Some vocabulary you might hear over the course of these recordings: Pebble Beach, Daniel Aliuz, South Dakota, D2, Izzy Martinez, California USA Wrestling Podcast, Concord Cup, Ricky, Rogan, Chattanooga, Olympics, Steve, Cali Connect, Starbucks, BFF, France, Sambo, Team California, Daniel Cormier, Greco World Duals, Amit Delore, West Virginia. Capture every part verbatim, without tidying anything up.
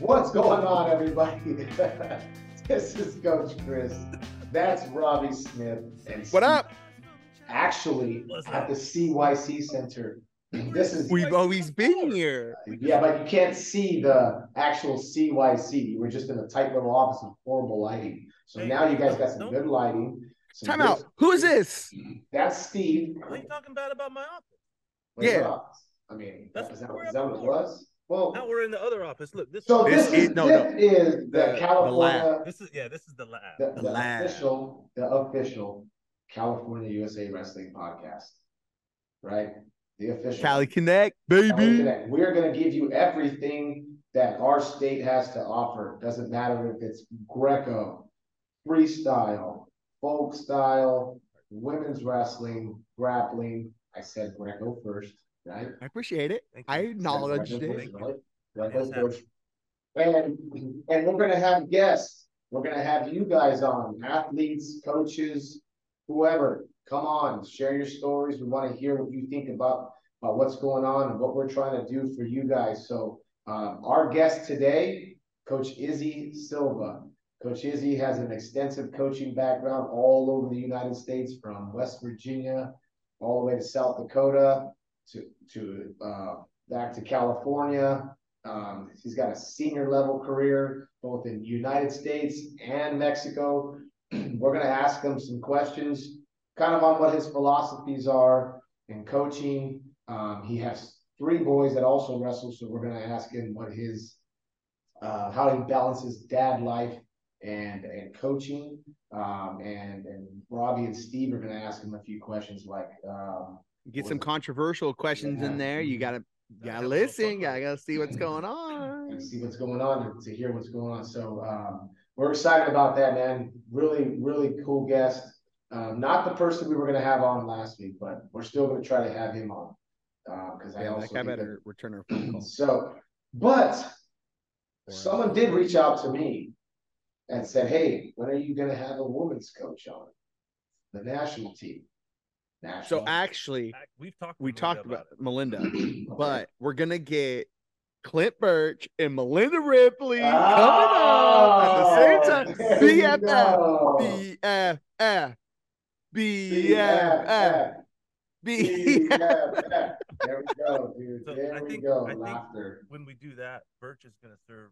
What's going on, everybody? This is Coach Chris. That's Robbie Smith. And Steve. What up? Actually, at the C Y C Center. This is We've always been here. Yeah, but you can't see the actual C Y C. We're just in a tight little office with horrible lighting. So hey, now you guys got some good lighting. Some Time good... out. Who is this? That's Steve. What are you talking about about my office? What yeah. Office? I mean, That's is that what it was? Well, now we're in the other office. Look, this so this, this is, is no, this no. is the, the California. The this is yeah, this is the lab. The, the, the lab. official, the official California U S A Wrestling Podcast, right? The official Cali Connect, baby. Cali Connect. We're gonna give you everything that our state has to offer. Doesn't matter if it's Greco, freestyle, folk style, women's wrestling, grappling. I said Greco first. Right? I appreciate it. I acknowledge it. Course, right? Right yes, and, and we're going to have guests. We're going to have you guys on, athletes, coaches, whoever. Come on, share your stories. We want to hear what you think about, about what's going on and what we're trying to do for you guys. So um, our guest today, Coach Izzy Silva. Coach Izzy has an extensive coaching background all over the United States, from West Virginia all the way to South Dakota, to to uh, back to California. Um, he's got a senior level career, both in the United States and Mexico. We're gonna ask him some questions, kind of on what his philosophies are in coaching. Um, he has three boys that also wrestle, so we're gonna ask him what his, uh, how he balances dad life and, and coaching. Um, and, and Robbie and Steve are gonna ask him a few questions like, um, Get some controversial questions yeah. in there. You gotta, you gotta listen. You gotta see what's going on. See what's going on to hear what's going on. So um, we're excited about that, man. Really, really cool guest. Um, not the person we were gonna have on last week, but we're still gonna try to have him on because uh, yeah, I also I better return our phone call. So, but or, someone did reach out to me and said, "Hey, when are you gonna have a women's coach on the national team?" National. So actually, We've talked we Melinda talked about, about Melinda, but we're going to get Clint Birch and Melinda Ripley oh, coming up at the same time. B F F, B F F, B F F, B F F. There we go, dude. So there I we think, go. I Laughter. Think when we do that, Birch is going to serve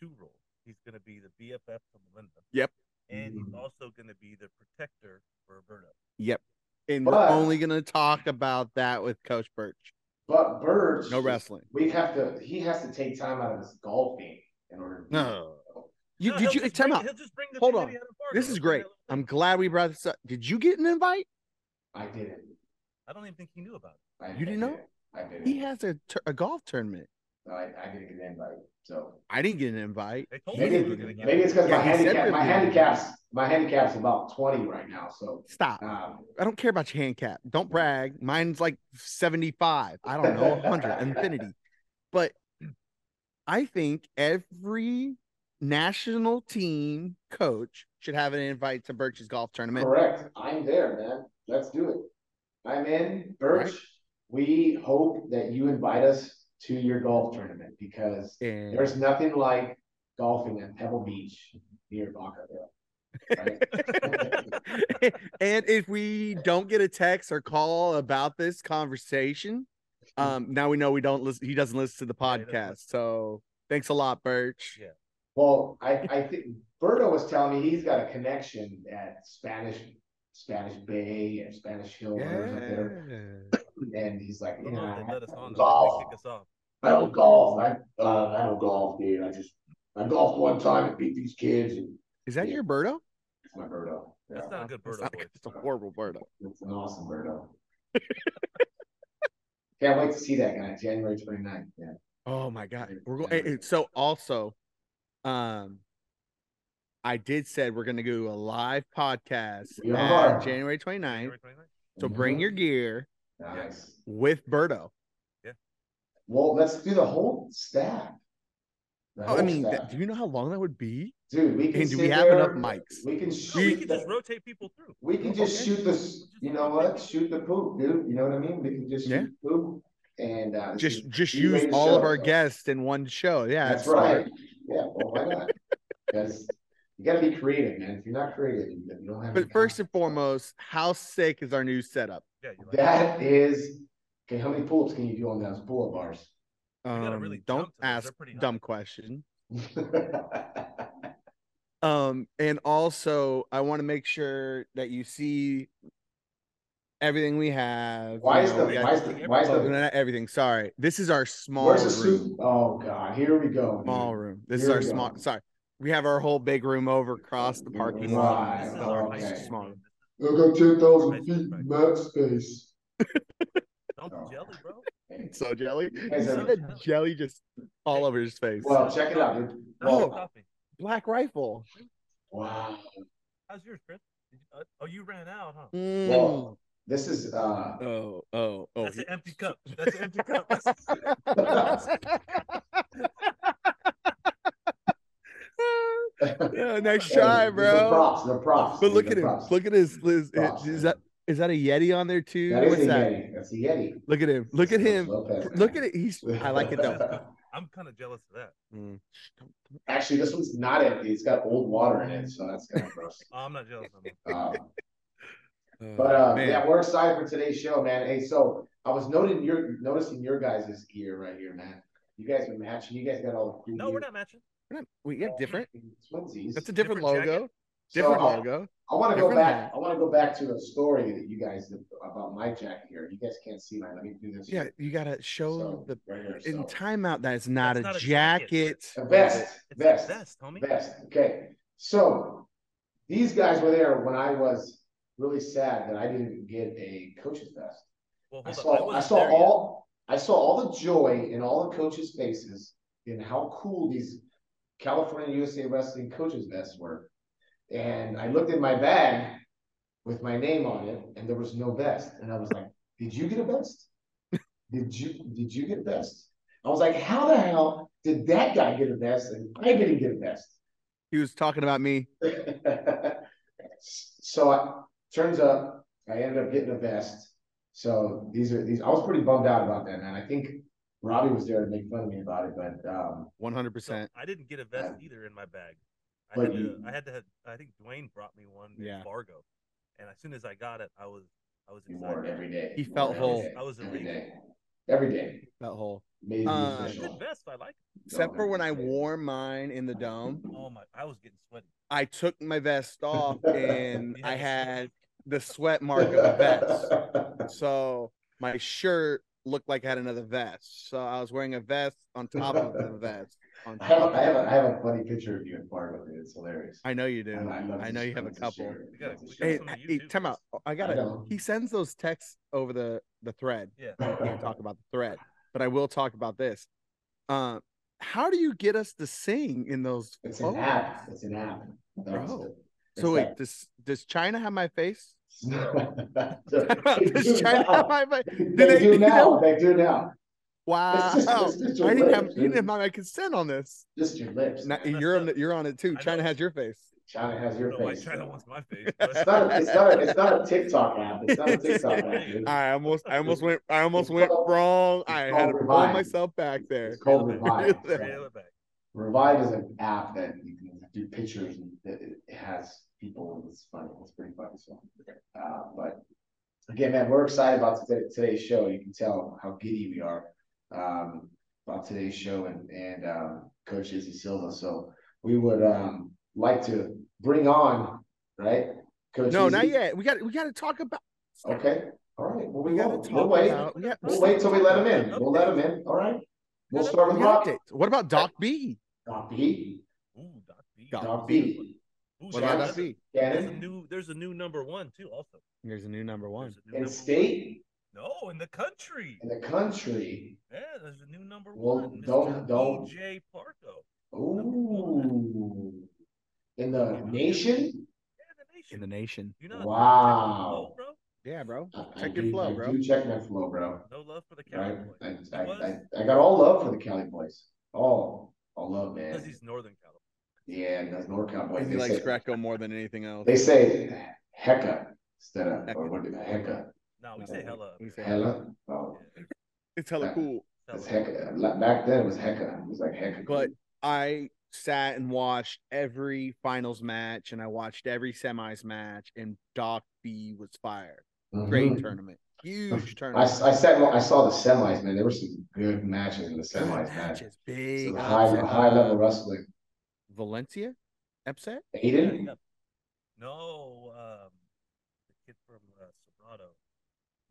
two roles. He's going to be the B F F for Melinda. Yep. And he's also going to be the protector for Roberto. Yep. And but, we're only going to talk about that with Coach Birch. But Birch, no wrestling. We have to. He has to take time out of his golfing in order. To no, you no, did you time bring, out? Bring the Hold on, this is great. I'm glad we brought this up. Did you get an invite? I didn't. I don't even think he knew about it. I, you didn't I did know? It. I didn't. He has a a golf tournament. No, I, I didn't get an invite. So I didn't get an invite. Maybe, it, maybe it's because yeah, my handicap, my handicaps, my handicap's about twenty right now. So stop. Um, I don't care about your handicap. Don't brag. Mine's like seventy-five. I don't know, one hundred, infinity. But I think every national team coach should have an invite to Birch's golf tournament. Correct. I'm there, man. Let's do it. I'm in, Birch. Right. We hope that you invite us to your golf tournament, because and... there's nothing like golfing at Pebble Beach near Baca Hill, right? And if we don't get a text or call about this conversation, um, now we know we don't listen. He doesn't listen to the podcast. So thanks a lot, Birch. Yeah. Well, I, I think Berto was telling me he's got a connection at Spanish Spanish Bay and Spanish Hill. Yeah. And he's like, you know, I don't golf. I don't golf. I, uh, I don't golf, dude. I just I golfed one time and beat these kids. And, Is that yeah. your Birdo? It's my Birdo. That's yeah. not a good Birdo. It's, not, it's a horrible Birdo. It's an awesome Birdo. Can't wait to see that guy January twenty-ninth. Yeah. Oh my God. We're going. So also, um, I did said we're going to do a live podcast on January twenty-ninth. January twenty-ninth. So bring your gear. Nice. With Berto. Yeah. Well, let's do the whole staff. The oh, whole I mean, that, do you know how long that would be? Dude, we can and do we have there, enough mics? We can shoot. We can the, just rotate people through. We can okay. just shoot this. You know what? Shoot the poop, dude. You know what I mean? We can just yeah. shoot the poop and uh, just just use all show, of our so. guests in one show. Yeah, that's, that's right. Smart. Yeah, well, why not? That's, you got to be creative, man. If you're not creative, you don't have. But first and foremost, how sick is our new setup? Yeah, like that, that is. Okay, how many pull-ups can you do on those pull-up bars? Um, really don't ask dumb question. um, and also, I want to make sure that you see everything we have. Why is the, why is the, why is the, not everything? Sorry, this is our small room. Oh God, here we go. Small room. This is our small. Sorry, we have our whole big room over across the parking lot. This is our nice small room. Look up ten thousand feet mat space. Don't be jelly, bro. So jelly. You see that jelly just all over his face. Well, check it out, dude. Oh, Black Rifle. Wow. How's yours, Chris? Oh, you ran out, huh? Mm. Well, this is. Uh... Oh, oh, oh. That's an empty cup. That's an empty cup. Yeah, nice try, bro. They're props. They're props. But look at him. Look at his. Is that is that a Yeti on there too? That is a Yeti. That's a Yeti. Look at him. Look at him. Look at it. He's. I like it though. I'm kind of jealous of that. Mm. Actually, this one's not empty. It's got old water in it, so that's kind of gross. Oh, I'm not jealous of that. But uh, man. Yeah, we're excited for today's show, man. Hey, so I was noting your noticing your guys' gear right here, man. You guys are matching. You guys got all the cool. No, gear. We're not matching. We're not, we got different. Twinsies. That's a different, different logo. Jacket. Different so, uh, logo. I want to go back. Hat. I want to go back to a story that you guys did about my jacket here. You guys can't see mine. Let me do this. Yeah, here. You gotta show so, the right here, so. In timeout that it's not, a, not jacket. a jacket. A vest. It's vest. Vest, homie. Vest. Okay. So these guys were there when I was. Really sad that I didn't get a coach's vest. Well, I saw, I I saw all, yet. I saw all the joy in all the coaches' faces in how cool these California U S A Wrestling coaches' vests were, and I looked in my bag with my name on it, and there was no vest, and I was like, "Did you get a vest? Did you did you get a vest?" I was like, "How the hell did that guy get a vest and I didn't get a vest?" He was talking about me. So I. Turns up, I ended up getting a vest. So these are these. I was pretty bummed out about that, man. I think Robbie was there to make fun of me about it, but um, one hundred percent. I didn't get a vest yeah. either in my bag. I had, you, to, I had to. Have, I think Dwayne brought me one in yeah. Fargo, and as soon as I got it, I was I was excited. He wore it every day. He, he felt whole. Day. I was every day. Every day. Felt whole. Made uh, it's the best. I like it. Except for when I wore mine in the dome. Oh my! I was getting sweaty. I took my vest off and yeah. I had the sweat mark of the vest. So my shirt looked like I had another vest. So I was wearing a vest on top of the vest. On top I, have, of I, have a, I have a funny picture of you in Fargo. It's hilarious. I know you do. I, I know you have a couple. Gotta, hey, hey, time out. I got it. He sends those texts over the, the thread. Yeah. I can't talk about the thread, but I will talk about this. Uh, how do you get us to sing in those? It's photos? An app. It's an app. Oh. So wait, that. does does China have my face? No. Does China now. have my face? Did they, they do, do now. They do now. Wow. It's just, it's just I didn't lips, have dude. you didn't have my consent on this. Just your lips. Now, you're on the, you're on it too. China has your face. China has your face. China wants my face. It's not, a, it's, not a, it's not a TikTok app. It's not a TikTok app. Dude. I almost, I almost went, I almost it's went called, wrong. I had to pull myself back there. It's called Revive. Right? Revive is an app that you can do pictures and it has people. It's funny. It's pretty funny. So, uh, but again, man, we're excited about today, today's show. You can tell how giddy we are um, about today's show and and um, Coach Izzy Silva. So we would. Um, like to bring on, right? Coach no, Izzy. Not yet. We got we got to talk about. Okay, all right. Well, we, we got to talk we'll about. Wait. We got... We'll wait till we let him in. We'll let him in. All right. We'll start with Rock. What about Doc B? Doc B. Ooh, Doc B. Doc B. Ooh, what about Doc B? There's a new. There's a new number one too. Also, there's a new number one new in number state. One. No, in the country. In the country. Yeah, there's a new number well, one. Don't don't. D J Parko. Ooh. In the yeah, nation? Yeah, in the nation. In the nation. Wow. Flow, bro? Yeah, bro. I, check I your do, flow, I bro. Do check my flow, bro. No love for the Cali right? boys. I, I, I, I got all love for the Cali boys. All, all love, man. Because he's Northern Cali. Yeah, because NorCal boys. He likes say, Greco more than anything else. They say hecka instead of hecka. Or what do hecka? No, we say hella. We say hella. Oh. It's hella cool. It's hecka. Back then it was hecka. It was like hecka. But I sat and watched every finals match, and I watched every semis match, and Doc B was fired. Mm-hmm. Great tournament. Huge tournament. I, I sat. I saw the semis, man. There were some good matches in the semis. Good matches, man. Big some high, high level wrestling. Valencia, upset. Aiden. No, um, the kid from uh, Sobrado.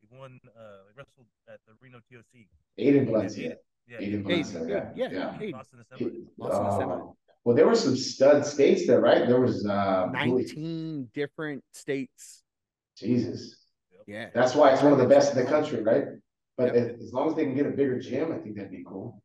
He won. Uh, he wrestled at the Reno T O C. Aiden Valencia. Yeah, Aiden Valencia. Yeah, yeah. yeah. Lost in the semi. Lost in the semi. Uh, well, there were some stud states there, right? There was uh, nineteen different states. Jesus. Yeah, that's why it's one of the best in the country, right? But yep. as long as they can get a bigger gym, I think that'd be cool.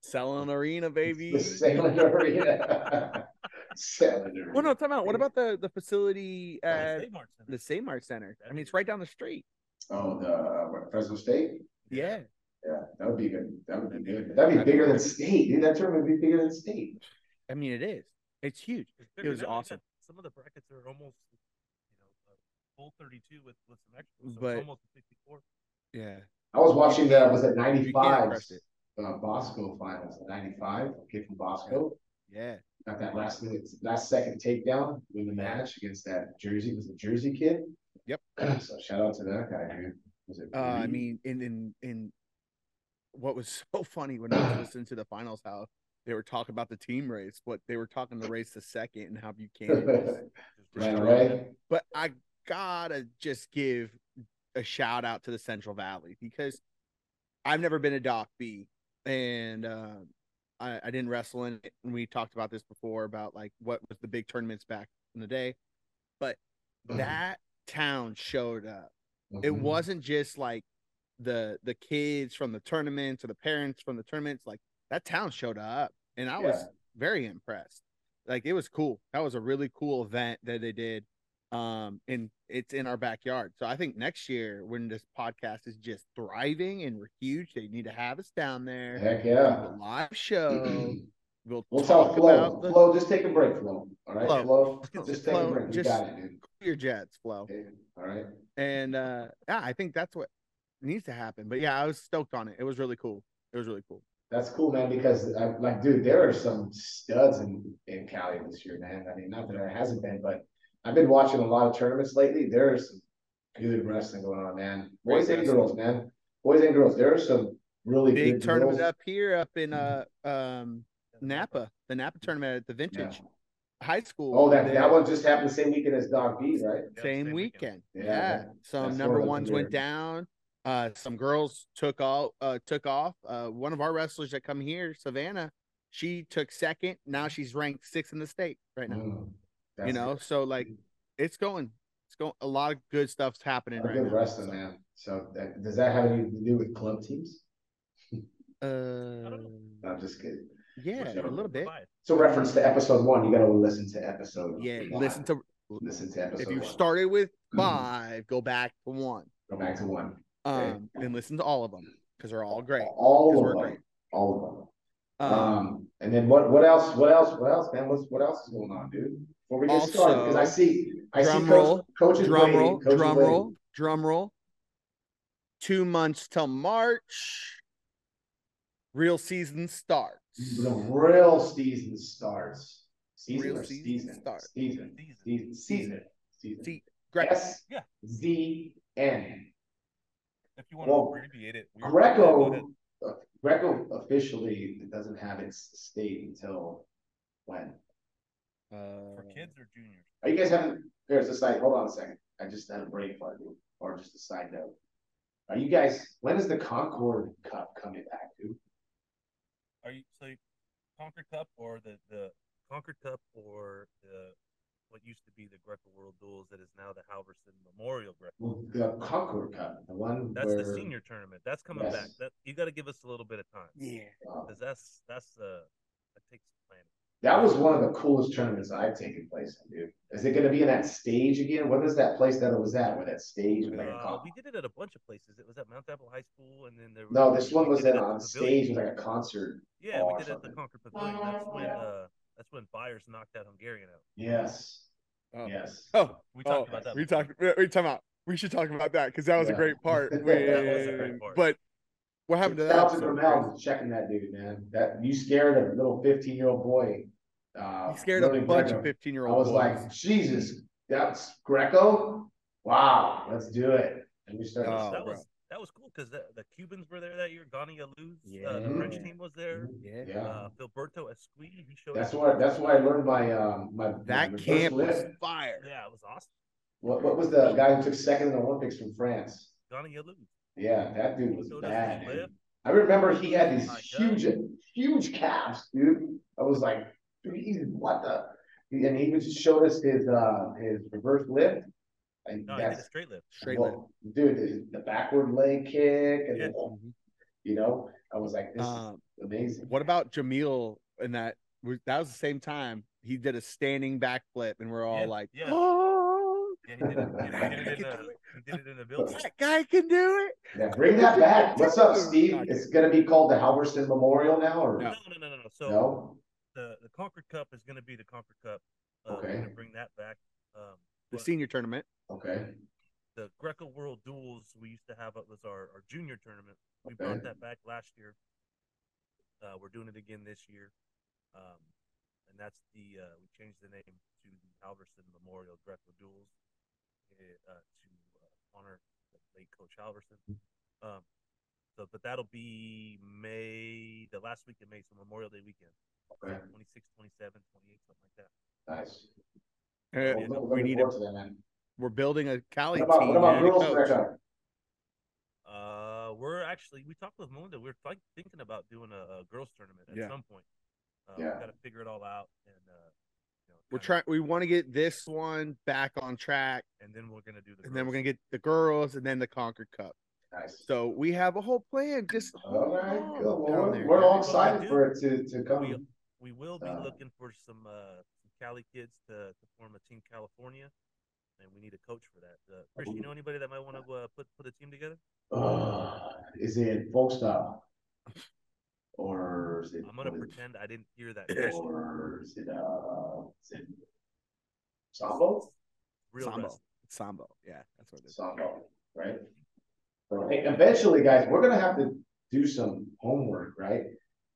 Selling arena, baby. Selling arena. Selling arena. Well, no, time out. What about the, the facility at uh, the Samart Center? I mean, it's right down the street. Oh, the uh, what, Fresno State? Yeah. Yeah, that would be good. That would be good. That'd be bigger than State. Dude, that term would be bigger than State. I mean, it is. It's huge. It's it was awesome. Some of the brackets are almost – full thirty-two with, with some extras, so but, it's almost fifty-four. Yeah. I was watching that. Was it ninety-five? Uh, Bosco finals, ninety-five. Kid from Bosco. Yeah. Got that last minute, last second takedown, win the match against that Jersey. Was it Jersey kid? Yep. So shout out to that guy, dude. Was it? Uh, I mean, in in in what was so funny when I was listening to the finals, how they were talking about the team race, but they were talking the race to second and how Buchanan was right away. But I. Gotta just give a shout out to the Central Valley, because I've never been a Doc B, and uh, I, I didn't wrestle in it. And we talked about this before about like what was the big tournaments back in the day, but mm-hmm. that town showed up. Mm-hmm. It wasn't just like the the kids from the tournaments or the parents from the tournaments. Like that town showed up, and I yeah. was very impressed. Like it was cool. That was a really cool event that they did. Um, and it's in our backyard. So I think next year when this podcast is just thriving and we're huge, they need to have us down there. Heck yeah. We'll have a live show. We'll, we'll talk Flo. about the... Flo, just take a break, Flo. All right, Flo. Flo just take Flo, a break. You just got it, dude. Cool your jets, Flo. Okay. All right. And uh yeah, I think that's what needs to happen. But yeah, I was stoked on it. It was really cool. It was really cool. That's cool, man, because I, like, dude, there are some studs in, in Cali this year, man. I mean, not that there hasn't been, but I've been watching a lot of tournaments lately. There's some good wrestling going on, man. Boys and girls, man. Boys and girls. There are some really big good tournaments girls. Up here, up in uh, um, Napa, the Napa tournament at the Vintage yeah. High School. Oh, that, that one just happened the same weekend as Doc B, right? Yep, same, same weekend. weekend. Yeah. yeah. Some number ones went down. Uh, some girls took all uh, took off. Uh, one of our wrestlers that come here, Savannah, she took second. Now she's ranked sixth in the state right now. Mm. That's you know, it. so like it's going, it's going. A lot of good stuff's happening right good now. Good wrestling, so. man. So that, does that have anything to do with club teams? uh, I'm just kidding. Yeah, sure. a little bit. So reference to episode one. You got to listen to episode. Yeah, five. listen to listen to episode. If you one. started with five, go back to one. Go back to one. Um, okay. And listen to all of them because they're all great. All of them. Great. All of them. Um, um, and then what? What else? What else? What else, man? What's what else is going on, dude? Well, we just started because I see, I drum see roll, coach, drum waiting, roll, drum waiting. roll, drum roll. Two months till March. Real season starts. The real season starts. Season real season, season starts. Season. Season. Season. Season. Season. season. S yeah. Z N. If you want well, to abbreviate it, we Greco. It. Uh, Greco officially doesn't have its state until when? Uh, for kids or juniors? Are you guys having? There's a side. Hold on a second. I just had a break for you, or just a side note. Are you guys? When is the Concord Cup coming back, dude? Are you so Concord Cup or the the Concord Cup or the what used to be the Greco World Duals that is now the Halverson Memorial Greco? Well, the Concord Cup, the one that's where... the senior tournament. That's coming yes. back. That you got to give us a little bit of time. Yeah, because that's that's uh that takes planning. That was one of the coolest tournaments I've taken place in, dude. Is it going to be in that stage again? What is that place that it was at? Where that stage? With like uh, a con- we did it at a bunch of places. It was at Mount Apple High School, and then there. Was, no, this one was at on stage with like a concert. Yeah, we did it at the Concord Pavilion. That's when yeah. uh, that's when Byers knocked that Hungarian out. Yes. Oh. Yes. Oh, we talked oh. about that. We talked. We talked about. We should talk about that because that was yeah. a great part. that was a great part. But What happened to that? Thousand is checking that dude, man. That you scared a little fifteen-year-old boy. Uh, he scared a bunch of fifteen-year-old boys. I was like, Jesus, that's Greco. Wow, let's do it. And we started. Oh, that was that was cool because the, the Cubans were there that year. Daniel Aliuz, yeah. uh, the French team was there. Yeah, yeah. Uh, Roberto Esqui, he showed. That's why. That's why I learned my um my that my camp was fire. Yeah, it was awesome. What What was the guy who took second in the Olympics from France? Daniel Aliuz. Yeah, that dude was so bad. Dude. I remember he had these huge, huge calves, dude. I was like, dude, what the? And he just showed us his uh, his reverse lift. And no, that's, he did a straight lift. Straight well, lift. Dude, the backward leg kick. And yeah. the, you know, I was like, this um, is amazing. What about Jamil in that? That was the same time. He did a standing backflip, and we're all yeah, like, yeah. oh. Yeah, he did it, he did it, in, a, he did it in the building. That guy can do it. Yeah, bring that back. What's up, Steve? It's going to be called the Halverson Memorial now? Or? No, no, no, no, no. So no? The, the Concord Cup is going to be the Concord Cup. Uh, okay. We're going to bring that back. Um, the senior tournament. Okay. The Greco World Duals we used to have up was our, our junior tournament. We okay. brought that back last year. Uh, we're doing it again this year. Um, and that's the, uh, we changed the name to the Halverson Memorial Greco Duals. It, uh, to uh, honor the late Coach Halverson. Um, so, but that'll be May, the last week in May, so Memorial Day weekend. Okay. twenty-six, twenty-seven, twenty-eight, something like that. Nice. Uh, well, we need a, that, man. We're building a Cali what about, team. What about girls for Uh, We're actually, we talked with Melinda. We're like, thinking about doing a, a girls tournament at yeah. some point. Uh, yeah. We've got to figure it all out and uh, We're trying. We want to get this one back on track, and then we're gonna do the. Girls. And then we're gonna get the girls, and then the Concord Cup. Nice. So we have a whole plan. Just all right, cool. Well, we're, we're all excited for it to to come. We, we will be uh, looking for some uh, Cali kids to, to form a team California, and we need a coach for that. Uh, Chris, you know anybody that might want to uh, put put a team together? Uh, is it folk style? Or is it I'm gonna pretend I didn't hear that. Or is it uh is it Sambo? Real Sambo. Wrestling. Sambo, yeah, that's what it is. Sambo, right? So, hey, eventually, guys, we're gonna have to do some homework, right?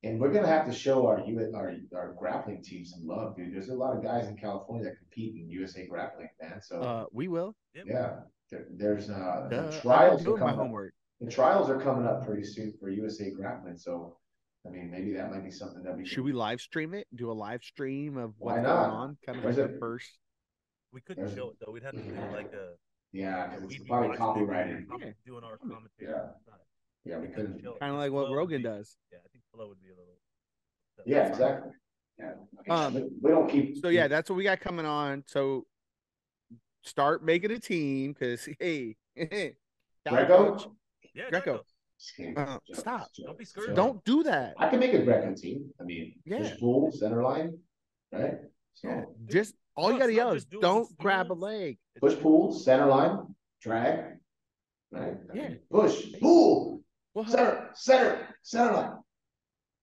And we're gonna have to show our our our grappling team some love, dude. There's a lot of guys in California that compete in U S A grappling, man. So uh, we will. Yeah, yeah. There, there's uh the trials doing my homework. Up. The trials are coming up pretty soon for U S A grappling, so. I mean, maybe that might be something that we should. Should we live stream it? Do a live stream of what's going on? Kind of like the first. We couldn't There's... show it though. We'd have to do like a. Yeah, because it's probably copyrighted. Yeah. Doing our commentary. Yeah, yeah we, we couldn't. Kind of like what Flo Rogan be... does. Yeah, I think Flo would be a little. That's yeah, exactly. Yeah. Um, we, we don't keep. So yeah, that's what we got coming on. So start making a team because hey, Greco. Yeah, Greco. Uh, just, stop! Just, don't be scared. Don't do that. I can make a Greco team. I mean, yeah, full center line, right? So yeah. just all no, you gotta yell is don't grab a leg. Push, pull, center line, drag, right? Yeah. Push, pull, well, center, center, center line.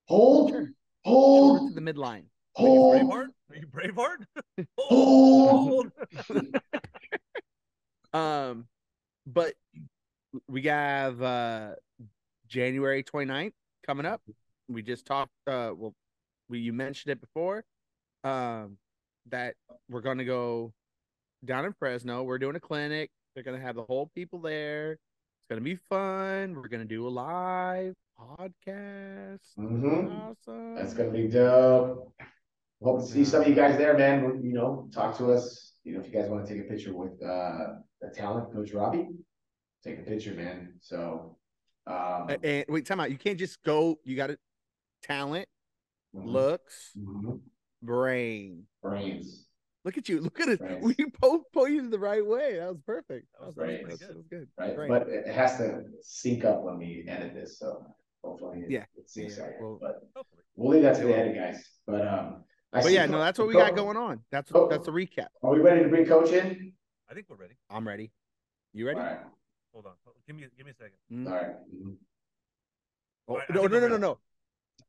Hold, sure. hold Over to the midline. Hold. Are you Braveheart? Are you Braveheart? Hold. um, but we have. Uh, January twenty-ninth coming up. We just talked uh well we you mentioned it before um that we're going to go down in Fresno. We're doing a clinic. They're going to have the whole people there. It's going to be fun. We're going to do a live podcast. Mm-hmm. Awesome. That's going to be dope. Hope to see some of you guys there, man. We'll, you know, talk to us. You know, if you guys want to take a picture with uh the talent coach Robbie, take a picture, man. So Um, and, and wait, time out. You can't just go. You got to talent, mm-hmm. looks, mm-hmm. brain, brains. Look at you. Look at it. Brains. We both pointed the right way. That was perfect. That was, that was good. That was good. Right. Brains. But it has to sync up when we edit this. So hopefully, it, yeah, it syncs yeah, up. We'll, but hopefully. We'll leave that to the edit, guys. But um, I but yeah, no, that's what we got going on. That's what, that's the recap. Are we ready to bring Coach in? I think we're ready. I'm ready. You ready? All right. Hold on. Give me give me a second. Mm. All right. Oh, All right no, no, no, no, no,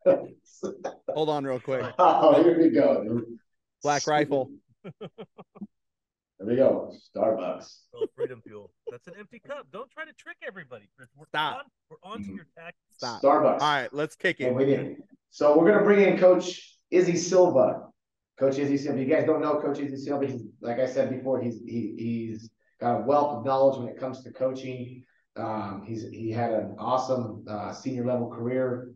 no. Hold on real quick. Oh, here we go. Dude. Black Rifle. There we go. Starbucks. Oh, freedom fuel. That's an empty cup. Don't try to trick everybody, Chris. We're Stop. On, we're on to your tactics. Stop. Starbucks. All right, let's kick it. We so we're going to bring in Coach Izzy Silva. Coach Izzy Silva. If you guys don't know Coach Izzy Silva, he's, like I said before, he's he, he's got a wealth of knowledge when it comes to coaching. Um, he's he had an awesome uh, senior level career,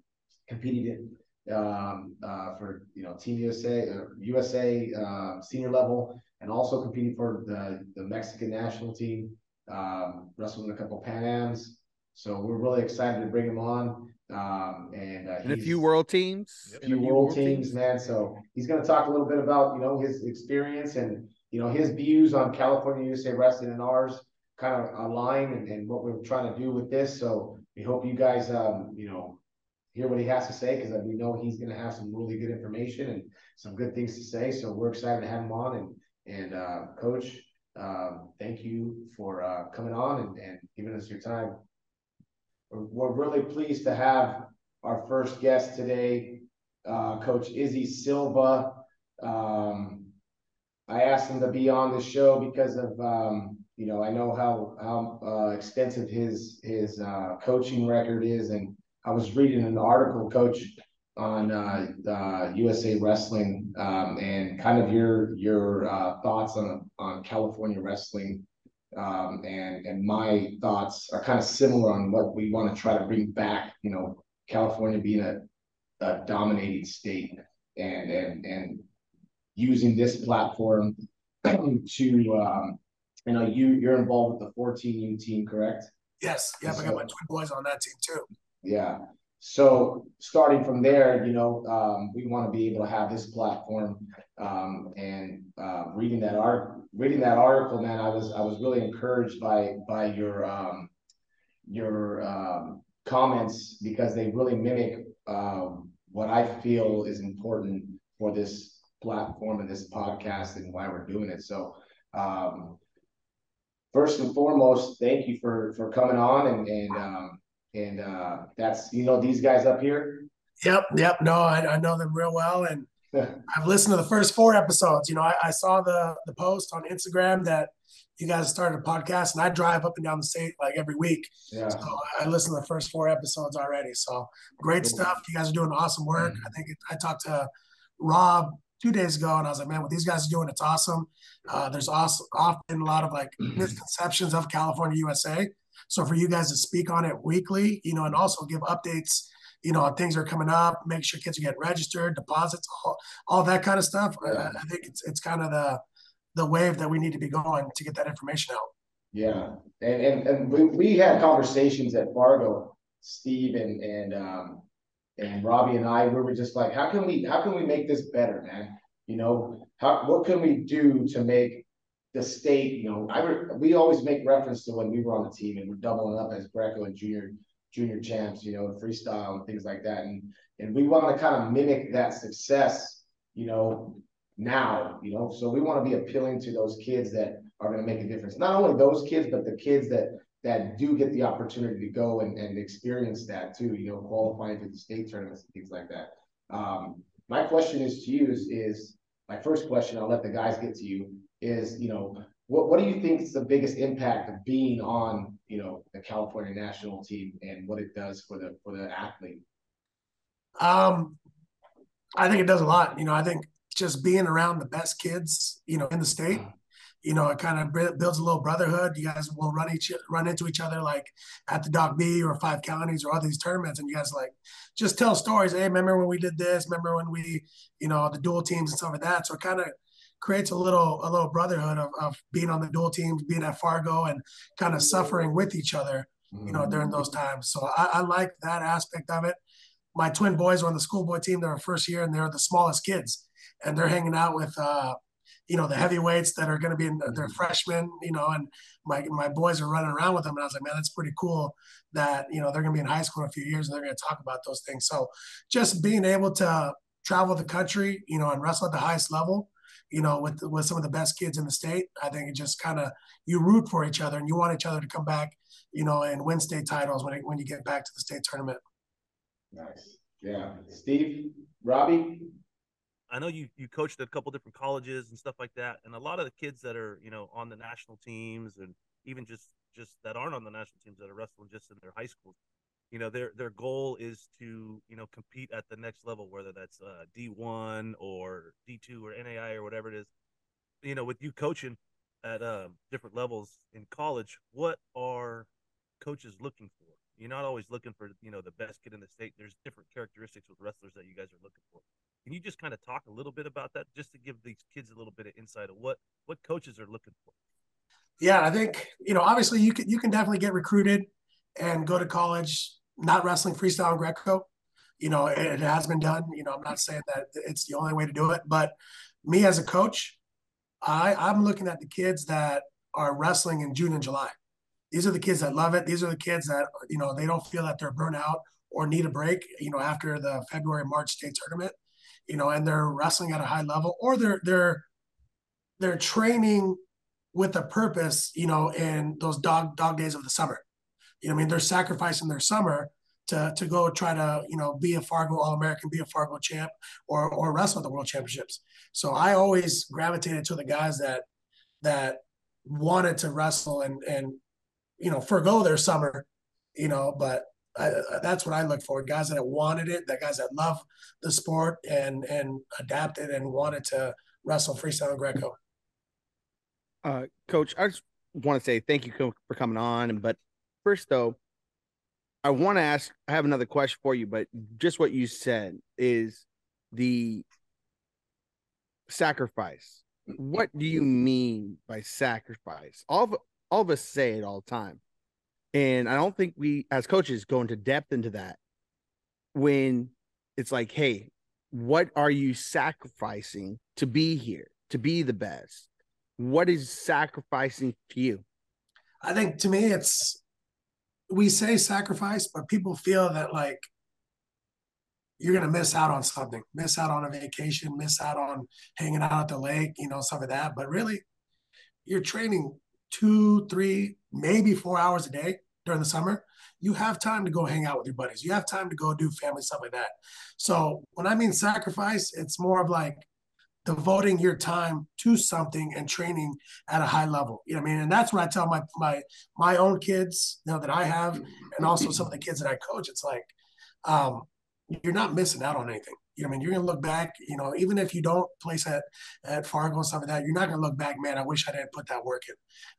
competed in um uh for you know Team U S A uh, U S A uh, senior level, and also competing for the the Mexican national team, um wrestling a couple Pan Ams. So we're really excited to bring him on, um and, uh, and a few world teams a few, a few world, world teams, teams man. So he's going to talk a little bit about you know his experience and you know his views on California U S A wrestling and ours kind of align, and, and what we're trying to do with this. So we hope you guys um you know hear what he has to say, because we know he's going to have some really good information and some good things to say. So we're excited to have him on. And, and uh, Coach, um, thank you for uh, coming on and, and giving us your time. We're, we're really pleased to have our first guest today, uh, Coach Izzy Silva. Um, I asked him to be on the show because of, um, you know, I know how, how uh, extensive his, his uh, coaching record is, and I was reading an article, Coach, on uh, uh, U S A Wrestling, um, and kind of your your uh, thoughts on on California wrestling, um, and and my thoughts are kind of similar on what we want to try to bring back. You know, California being a, a dominating state, and and and using this platform to um, you know you you're involved with the fourteen U team, correct? Yes. Yeah, so, I got my twin boys on that team too. Yeah. So starting from there, you know, um, we want to be able to have this platform. Um, and uh, reading that art, reading that article, man, I was I was really encouraged by by your um, your um, comments, because they really mimic um, what I feel is important for this platform and this podcast and why we're doing it. So. Um, first and foremost, thank you for for coming on, and and. Um, And uh, that's, you know, these guys up here. Yep. Yep. No, I, I know them real well. And I've listened to the first four episodes. You know, I, I saw the the post on Instagram that you guys started a podcast, and I drive up and down the state like every week. Yeah. So I listened to the first four episodes already. So great stuff. You guys are doing awesome work. Mm-hmm. I think it, I talked to Rob two days ago, and I was like, man, what these guys are doing, it's awesome. Uh, there's also often a lot of like misconceptions of California U S A. So for you guys to speak on it weekly, you know, and also give updates, you know, on things that are coming up, make sure kids are getting registered, deposits, all, all that kind of stuff. Yeah. I, I think it's it's kind of the the wave that we need to be going to get that information out. Yeah, and and, and we, we had conversations at Fargo, Steve and and um, and Robbie and I. We were just like, how can we how can we make this better, man? You know, how what can we do to make the state, you know, I re we always make reference to when we were on the team and we're doubling up as Greco and junior junior champs, you know, and freestyle and things like that, and and we want to kind of mimic that success, you know, now, you know, so we want to be appealing to those kids that are going to make a difference. Not only those kids, but the kids that that do get the opportunity to go and and experience that too, you know, qualifying for the state tournaments and things like that. Um, my question is to you is is my first question. I'll let the guys get to you. Is, you know, what, what do you think is the biggest impact of being on, you know, the California national team and what it does for the for the athlete? Um, I think it does a lot. You know, I think just being around the best kids, you know, in the state, you know, it kind of builds a little brotherhood. You guys will run each run into each other like at the Doc B or Five Counties or all these tournaments, and you guys like just tell stories. Hey, remember when we did this? Remember when we, you know, the dual teams and stuff like that. So it kind of creates a little a little brotherhood of, of being on the dual teams, being at Fargo, and kind of suffering with each other, you know, during those times. So I, I like that aspect of it. My twin boys were on the Schoolboy team. They're first year, and they're the smallest kids, and they're hanging out with, uh, you know, the heavyweights that are going to be in their freshmen, you know, and my my boys are running around with them, and I was like, man, that's pretty cool that, you know, they're going to be in high school in a few years, and they're going to talk about those things. So just being able to travel the country, you know, and wrestle at the highest level, you know, with with some of the best kids in the state, I think it just kind of, you root for each other and you want each other to come back, you know, and win state titles when it, when you get back to the state tournament. Nice. Yeah. Steve, Robbie? I know you, you coached at a couple different colleges and stuff like that. And a lot of the kids that are, you know, on the national teams and even just, just that aren't on the national teams that are wrestling just in their high schools, you know, their, their goal is to, you know, compete at the next level, whether that's uh, D one or D two or N A I or whatever it is. You know, with you coaching at uh, different levels in college, what are coaches looking for? You're not always looking for, you know, the best kid in the state. There's different characteristics with wrestlers that you guys are looking for. Can you just kind of talk a little bit about that, just to give these kids a little bit of insight of what, what coaches are looking for? Yeah, I think, you know, obviously you can, you can definitely get recruited and go to college not wrestling freestyle and Greco. You know, it, it has been done. You know, I'm not saying that it's the only way to do it, but me as a coach, I, I'm looking at the kids that are wrestling in June and July. These are the kids that love it. These are the kids that, you know, they don't feel that they're burnt out or need a break, you know, after the February, March state tournament, you know, and they're wrestling at a high level, or they're, they're, they're training with a purpose, you know, in those dog, dog days of the summer. You know what I mean? They're sacrificing their summer to, to go try to, you know, be a Fargo All-American, be a Fargo champ, or, or wrestle at the world championships. So I always gravitated to the guys that, that wanted to wrestle and, and, you know, forgo their summer, you know, but I, that's what I look for. Guys that wanted it, that guys that love the sport and, and adapted and wanted to wrestle freestyle and Greco. Uh, Coach, I just want to say thank you for coming on. But first though, I want to ask, I have another question for you, but just what you said is the sacrifice. What do you mean by sacrifice? All of All of us say it all the time, and I don't think we as coaches go into depth into that when it's like, hey, what are you sacrificing to be here, to be the best? What is sacrificing to you? I think to me it's, we say sacrifice, but people feel that like you're going to miss out on something, miss out on a vacation, miss out on hanging out at the lake, you know, stuff like that. But really you're training two, three, maybe four hours a day during the summer. You have time to go hang out with your buddies. You have time to go do family stuff like that. So when I mean sacrifice, it's more of like devoting your time to something and training at a high level. You know what I mean? And that's what I tell my my my own kids, you know, that I have, and also some of the kids that I coach. It's like, um, you're not missing out on anything. You know what I mean? You're going to look back, you know, even if you don't place at, at Fargo and stuff like that, you're not going to look back, man, I wish I didn't put that work in.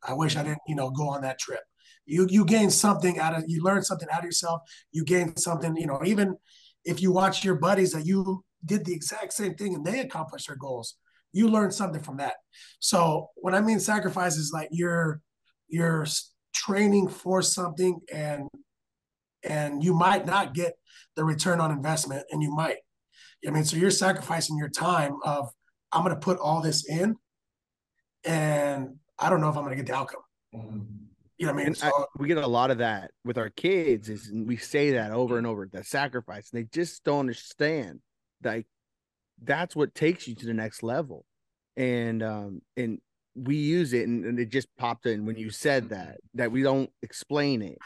I wish I didn't, you know, go on that trip. You you gain something out of, you learn something out of yourself. You gain something, you know, even if you watch your buddies that you did the exact same thing and they accomplished their goals, you learn something from that. So what I mean sacrifice is like you're, you're training for something and, and you might not get the return on investment, and you might. I mean, so you're sacrificing your time of, I'm going to put all this in and I don't know if I'm going to get the outcome. You know what I mean? So, I, we get a lot of that with our kids, is we say that over and over, that sacrifice, and they just don't understand that that's what takes you to the next level. And, um, and we use it, and, and it just popped in when you said that, that we don't explain it.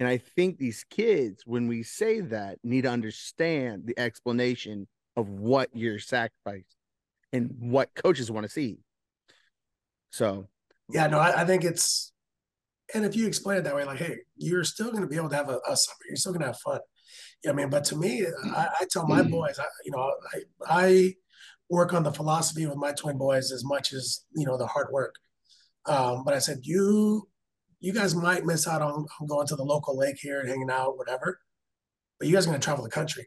And I think these kids, when we say that, need to understand the explanation of what you're sacrificing and what coaches want to see. So, yeah, no, I, I think it's, and if you explain it that way, like, hey, you're still going to be able to have a, a summer. You're still going to have fun. You know what I mean? But to me, I, I tell my boys, I, you know, I, I work on the philosophy with my twin boys as much as, you know, the hard work. Um, but I said, you You guys might miss out on going to the local lake here and hanging out, whatever, but you guys are going to travel the country.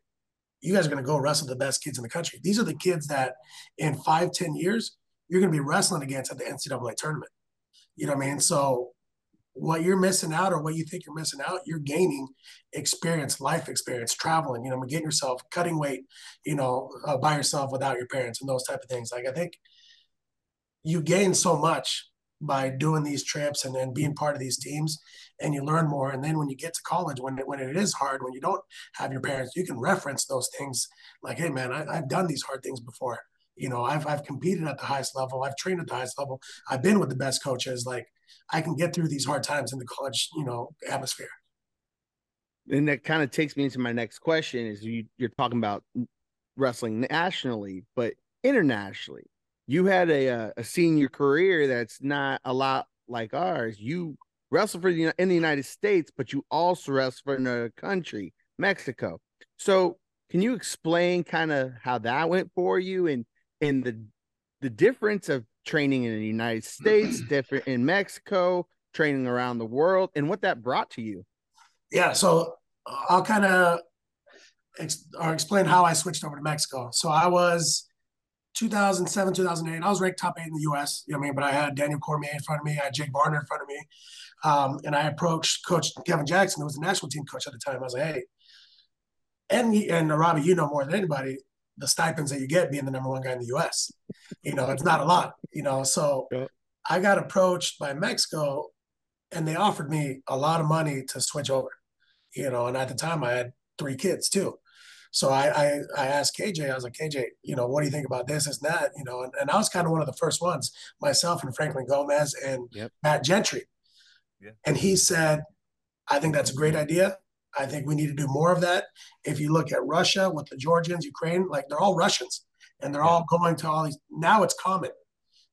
You guys are going to go wrestle the best kids in the country. These are the kids that in five, ten years, you're going to be wrestling against at the N C double A tournament. You know what I mean? So what you're missing out, or what you think you're missing out, you're gaining experience, life experience, traveling, you know, getting yourself, cutting weight, you know, uh, by yourself without your parents and those type of things. Like, I think you gain so much by doing these trips and then being part of these teams, and you learn more. And then when you get to college, when it, when it is hard, when you don't have your parents, you can reference those things like, hey man, I, I've done these hard things before. You know, I've, I've competed at the highest level. I've trained at the highest level. I've been with the best coaches. Like, I can get through these hard times in the college, you know, atmosphere. And that kind of takes me into my next question, is you, you're talking about wrestling nationally, but internationally. You had a, a senior career that's not a lot like ours. You wrestled for the, in the United States, but you also wrestled for another country, Mexico. So can you explain kind of how that went for you, and and the the difference of training in the United States, different in Mexico, training around the world, and what that brought to you? Yeah, so I'll kind of ex- or explain how I switched over to Mexico. So I was two thousand seven, two thousand eight, I was ranked top eight in the U S, you know what I mean? But I had Daniel Cormier in front of me, I had Jake Barner in front of me. Um, and I approached Coach Kevin Jackson, who was the national team coach at the time. I was like, hey, and, and uh, Robbie, you know more than anybody, the stipends that you get being the number one guy in the U S, you know, it's not a lot, you know? So yeah. I got approached by Mexico and they offered me a lot of money to switch over, you know? And at the time I had three kids too. So I, I I asked K J, I was like, K J, you know, what do you think about this, this, and that, you know? And, and I was kind of one of the first ones, myself and Franklin Gomez and yep. Matt Gentry. Yeah. And he said, I think that's a great idea. I think we need to do more of that. If you look at Russia with the Georgians, Ukraine, like they're all Russians and they're yeah. all going to all these, now it's common.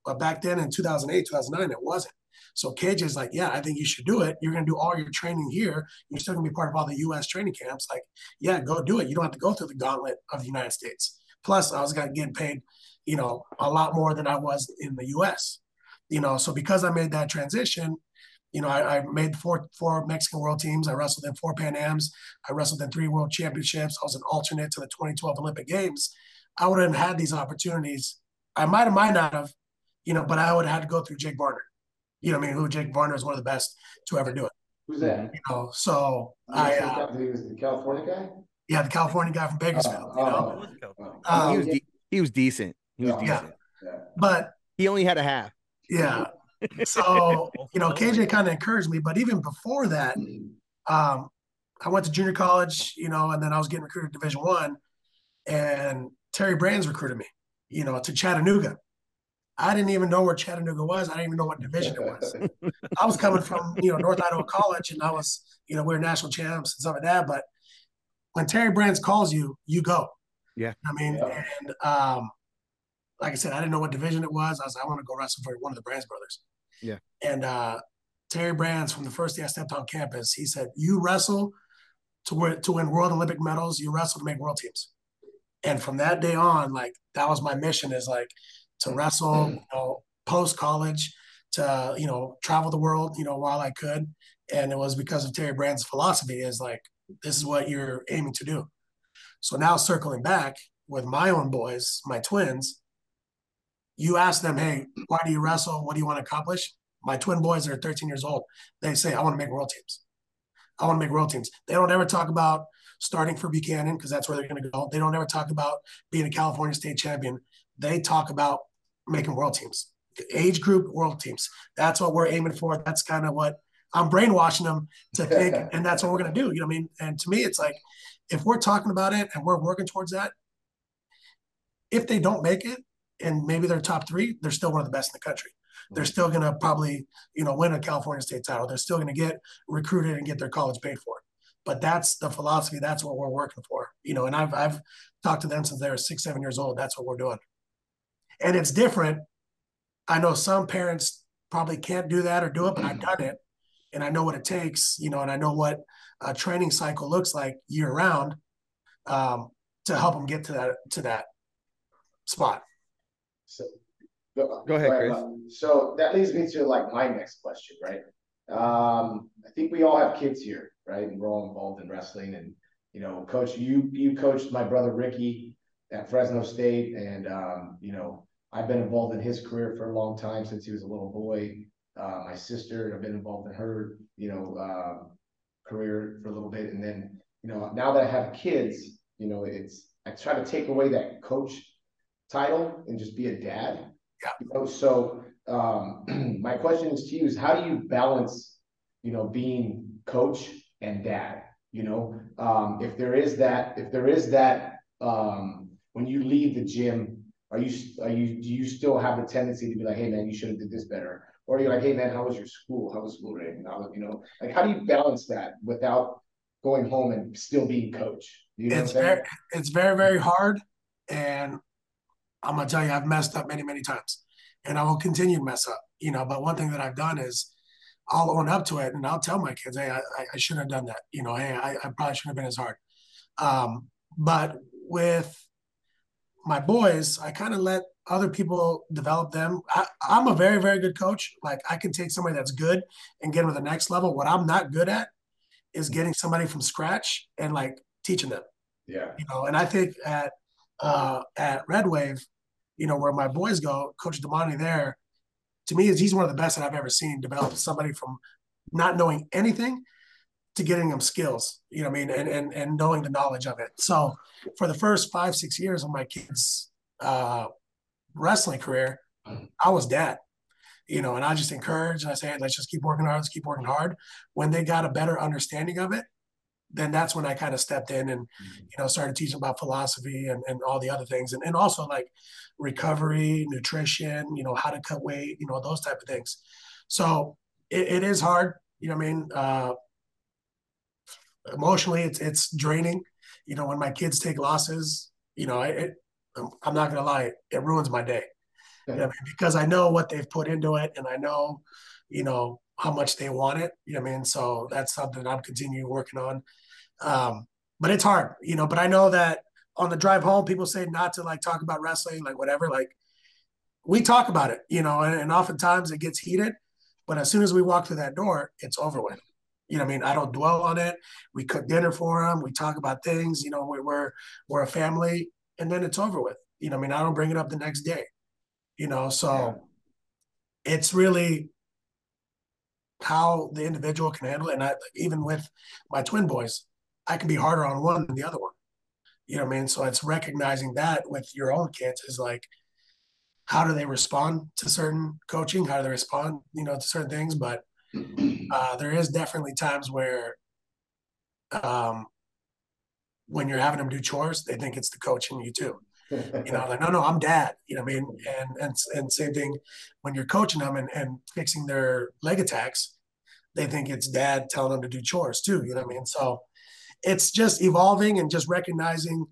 But back then in two thousand eight, two thousand nine, it wasn't. So K J's like, yeah, I think you should do it. You're going to do all your training here. You're still going to be part of all the U S training camps. Like, yeah, go do it. You don't have to go through the gauntlet of the United States. Plus, I was going to get paid, you know, a lot more than I was in the U S, you know. So because I made that transition, you know, I, I made four, four Mexican world teams. I wrestled in four Pan Ams. I wrestled in three world championships. I was an alternate to the twenty twelve Olympic Games. I would have had these opportunities. I might have, might not have, you know, but I would have had to go through Jake Barner. You know what I mean? Who Jake Barner is one of the best to ever do it. Who's that? You know, so I. Uh, he was the California guy. Yeah, the California guy from Bakersfield. Uh, you know? uh, uh, he was de- he was decent. He was yeah, decent. Yeah. But he only had a half. Yeah. So you know, K J kind of encouraged me, but even before that, um, I went to junior college. You know, and then I was getting recruited to Division One, and Terry Brands recruited me. You know, to Chattanooga. I didn't even know where Chattanooga was. I didn't even know what division it was. I was coming from, you know, North Idaho College, and I was, you know, we were national champs and stuff like that. But when Terry Brands calls you, you go. Yeah. I mean, yeah. and um, like I said, I didn't know what division it was. I was like, I want to go wrestle for one of the Brands brothers. Yeah. And uh, Terry Brands, from the first day I stepped on campus, he said, you wrestle to win, to win World Olympic medals. You wrestle to make world teams. And from that day on, like, that was my mission, is like, to wrestle, you know, post college, to, you know, travel the world, you know, while I could. And it was because of Terry Brand's philosophy, is like, this is what you're aiming to do. So now circling back with my own boys, my twins, you ask them, hey, why do you wrestle? What do you want to accomplish? My twin boys are thirteen years old. They say, I want to make world teams. I want to make world teams. They don't ever talk about starting for Buchanan, because that's where they're going to go. They don't ever talk about being a California state champion. They talk about making world teams, age group world teams. That's what we're aiming for. That's kind of what I'm brainwashing them to think, and that's what we're going to do. You know what I mean? And to me, it's like, if we're talking about it and we're working towards that, if they don't make it and maybe they're top three, they're still one of the best in the country. They're still going to probably, you know, win a California state title. They're still going to get recruited and get their college paid for. But that's the philosophy. That's what we're working for. You know, and I've, I've talked to them since they were six, seven years old. That's what we're doing. And it's different. I know some parents probably can't do that or do it, but I've done it. And I know what it takes, you know, and I know what a training cycle looks like year round, um, to help them get to that, to that spot. So, go, go ahead, right, Chris. Um, so that leads me to like my next question, right? Um, I think we all have kids here, right? And we're all involved in wrestling. And, you know, coach, you, you coached my brother, Ricky, at Fresno State. And, um, you know, I've been involved in his career for a long time, since he was a little boy. Uh, my sister, I've been involved in her, you know, uh, career for a little bit. And then, you know, now that I have kids, you know, it's, I try to take away that coach title and just be a dad. You know? So um, my question is to you is, how do you balance, you know, being coach and dad? You know, um, if there is that, if there is that, um, when you leave the gym, are you, are you, do you still have a tendency to be like, hey man, you should have did this better? Or you're like, hey man, how was your school? How was school today? You know, like, how do you balance that without going home and still being coach? You know, it's very, it's very, very hard. And I'm going to tell you, I've messed up many, many times, and I will continue to mess up, you know, but one thing that I've done is I'll own up to it, and I'll tell my kids, hey, I, I shouldn't have done that. You know, hey, I, I probably shouldn't have been as hard. Um, but with my boys, I kind of let other people develop them. I, I'm a very, very good coach. Like, I can take somebody that's good and get them to the next level. What I'm not good at is getting somebody from scratch and like teaching them. Yeah. You know, and I think at, uh, at Red Wave, you know, where my boys go, Coach Damani there, to me, is he's one of the best that I've ever seen develop somebody from not knowing anything to getting them skills, you know what I mean, and, and, and knowing the knowledge of it. So for the first five, six years of my kids' uh, wrestling career, I was dad, you know, and I just encouraged, and I said, hey, let's just keep working hard, let's keep working hard. When they got a better understanding of it, then that's when I kind of stepped in and, you know, started teaching about philosophy and, and all the other things. And, and also like recovery, nutrition, you know, how to cut weight, you know, those type of things. So it, it is hard, you know what I mean? Uh, emotionally, it's, it's draining. You know, when my kids take losses, you know, I, it, I'm not going to lie, it ruins my day. Okay. You know what I mean? Because I know what they've put into it, and I know, you know, how much they want it. You know what I mean? So that's something I'm continuing working on. Um, but it's hard, you know, but I know that on the drive home, people say not to like talk about wrestling, like whatever, like we talk about it, you know, and, and oftentimes it gets heated, but as soon as we walk through that door, it's over with. You know what I mean? I don't dwell on it. We cook dinner for them. We talk about things, you know, we, we're, we're a family, and then it's over with. You know what I mean? I don't bring it up the next day, you know? So yeah. It's really how the individual can handle it. And I, even with my twin boys, I can be harder on one than the other one. You know what I mean? So it's recognizing that with your own kids is like, how do they respond to certain coaching? How do they respond, you know, to certain things? But uh, there is definitely times where um, when you're having them do chores, they think it's the coach and you too. You know, like, no, no, I'm dad. You know what I mean? And, and, and same thing when you're coaching them and, and fixing their leg attacks, they think it's dad telling them to do chores too. You know what I mean? So it's just evolving and just recognizing,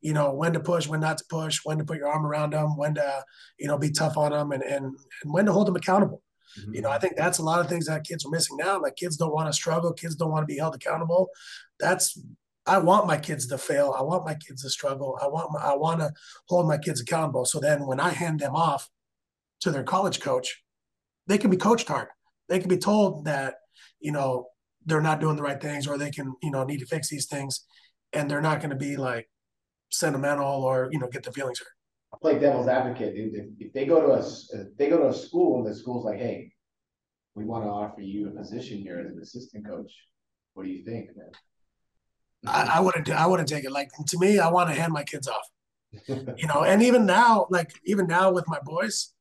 you know, when to push, when not to push, when to put your arm around them, when to, you know, be tough on them, and, and, and when to hold them accountable. Mm-hmm. You know, I think that's a lot of things that kids are missing now. Like, kids don't want to struggle. Kids don't want to be held accountable. That's, I want my kids to fail. I want my kids to struggle. I want my, I want to hold my kids accountable. So then when I hand them off to their college coach, they can be coached hard. They can be told that, you know, they're not doing the right things, or they can, you know, need to fix these things. And they're not going to be like sentimental or, you know, get their feelings hurt. I play devil's advocate. If, if they go to a, if they go to a school and the school's like, hey, we want to offer you a position here as an assistant coach. What do you think, man? I, I wouldn't, I wouldn't take it. Like, to me, I want to hand my kids off, you know, and even now, like even now with my boys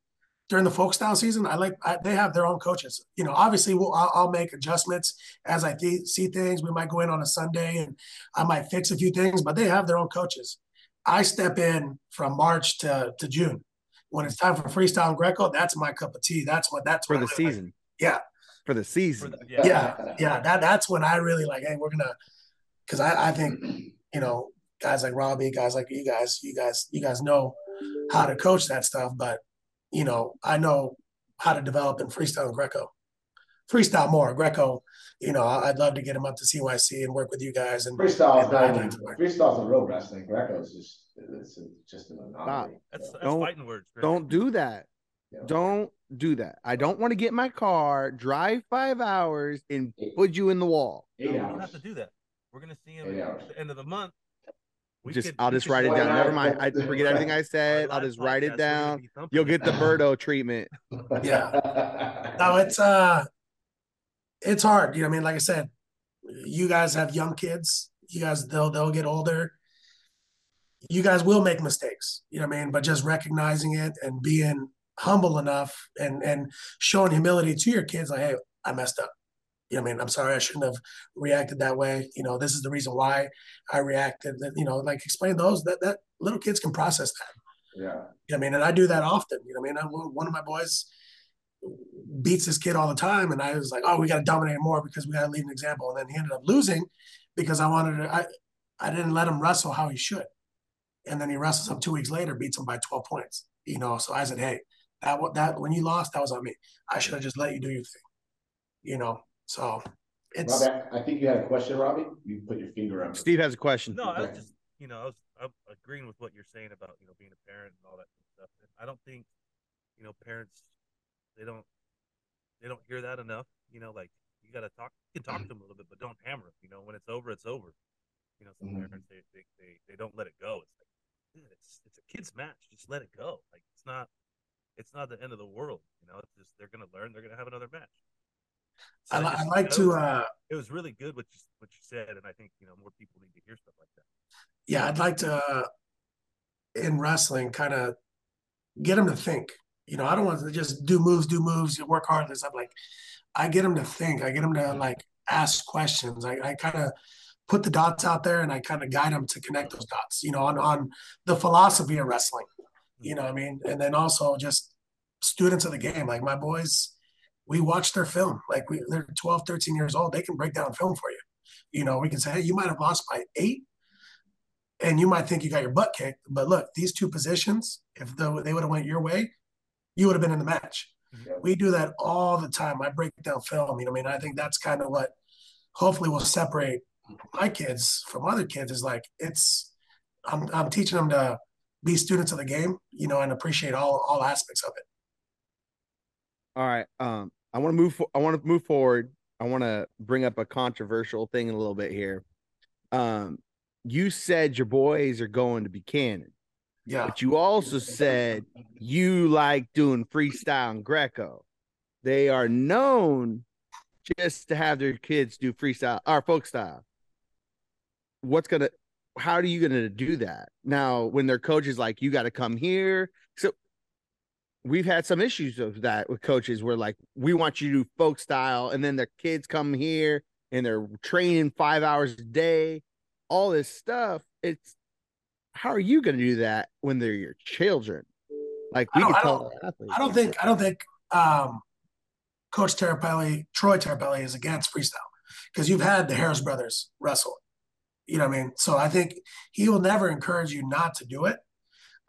during the folk style season, I like, I, they have their own coaches, you know, obviously we'll, I'll, I'll make adjustments as I th- see things. We might go in on a Sunday and I might fix a few things, but they have their own coaches. I step in from March to, to June when it's time for freestyle and Greco. That's my cup of tea. That's what, that's for the season. Like, yeah. For the season. For the, yeah. Yeah. Yeah. That, that's when I really like, hey, we're going to, because I, I think, you know, guys like Robbie, guys like you guys, you guys, you guys know how to coach that stuff. But, you know, I know how to develop in freestyle and Greco. Freestyle more. Greco, you know, I'd love to get him up to C Y C and work with you guys. And freestyle is not even, freestyle is a real wrestling. Greco is just, it's just an anomaly. That's, so. that's don't, fighting words. Right? Don't do that. Yeah. Don't do that. I don't want to get in my car, drive five hours, and eight. put you in the wall. Eight no, hours. You don't have to do that. We're going to see him yeah. at the end of the month. We just, could, I'll just write it down. Never mind. I forget everything I said. I'll just write it down. You'll get the Birdo treatment. Yeah. No, it's, uh, it's hard. You know what I mean? Like I said, you guys have young kids. You guys, they'll, they'll get older. You guys will make mistakes. You know what I mean? But just recognizing it and being humble enough and, and showing humility to your kids. Like, hey, I messed up. You know what I mean? I'm sorry, I shouldn't have reacted that way. You know, this is the reason why I reacted. That, you know, like explain those, that, that little kids can process that. Yeah. You know what I mean? And I do that often. You know what I mean? I, one of my boys beats his kid all the time. And I was like, oh, we got to dominate more because we got to leave an example. And then he ended up losing because I wanted to, I, I didn't let him wrestle how he should. And then he wrestles him two weeks later, beats him by twelve points. You know, so I said, hey, that that when you lost, that was on me. I should have just let you do your thing. You know, so it's. Robbie, I think you had a question, Robbie. You put your finger up. Steve has a question. No, I was just, you know, I was I'm agreeing with what you're saying about, you know, being a parent and all that stuff. I don't think, you know, parents, they don't they don't hear that enough. You know, like you got to talk. You can talk to them a little bit, but don't hammer them. You know, when it's over, it's over. You know, some mm-hmm. parents they, they they they don't let it go. It's like, dude, it's it's a kid's match. Just let it go. Like it's not it's not the end of the world. You know, it's just they're gonna learn. They're gonna have another match. So I, just, I like you know, to. Uh, it was really good what you, what you said, and I think you know more people need to hear stuff like that. Yeah, I'd like to uh, in wrestling kind of get them to think. You know, I don't want to just do moves, do moves, you work hard. I'm like, I get them to think. I get them to like ask questions. I, I kind of put the dots out there, and I kind of guide them to connect those dots. You know, on on the philosophy of wrestling. You know what I mean? And then also just students of the game. Like my boys, we watch their film. Like we, they're twelve, thirteen years old. They can break down film for you. You know, we can say, hey, you might have lost by eight, and you might think you got your butt kicked. But look, these two positions, if the, they would have went your way, you would have been in the match. Mm-hmm. We do that all the time. I break down film. You know what I mean? I think that's kind of what hopefully will separate my kids from other kids is like it's I'm, I'm teaching them to be students of the game, you know, and appreciate all all aspects of it. All right. Um, I want to move. I want to move forward. I want to bring up a controversial thing a little bit here. Um, you said your boys are going to Buchanan. Yeah. But you also said you like doing freestyle and Greco. They are known just to have their kids do freestyle or folk style. What's going to, how are you going to do that? Now, when their coach is like, you got to come here. So we've had some issues of that with coaches where like, we want you to do folk style. And then the kids come here and they're training five hours a day, all this stuff. It's, how are you going to do that when they're your children? Like we I don't, can tell I don't, I don't think, I don't think um, Coach Terrapelli, Troy Terrapelli is against freestyle because you've had the Harris brothers wrestle. You know what I mean? So I think he will never encourage you not to do it.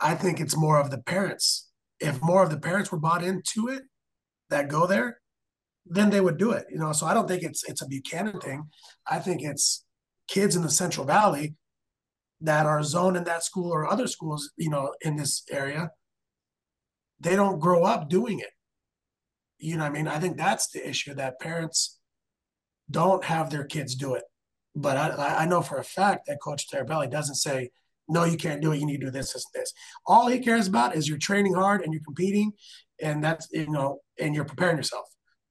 I think it's more of the parents. If more of the parents were bought into it that go there, then they would do it. You know, so I don't think it's it's a Buchanan thing. I think it's kids in the Central Valley that are zoned in that school or other schools, you know, in this area, they don't grow up doing it. You know what I mean? I think that's the issue, that parents don't have their kids do it. But I, I know for a fact that Coach Terrapelli doesn't say, no, you can't do it. You need to do this, this, this. All he cares about is you're training hard and you're competing and that's, you know, and you're preparing yourself.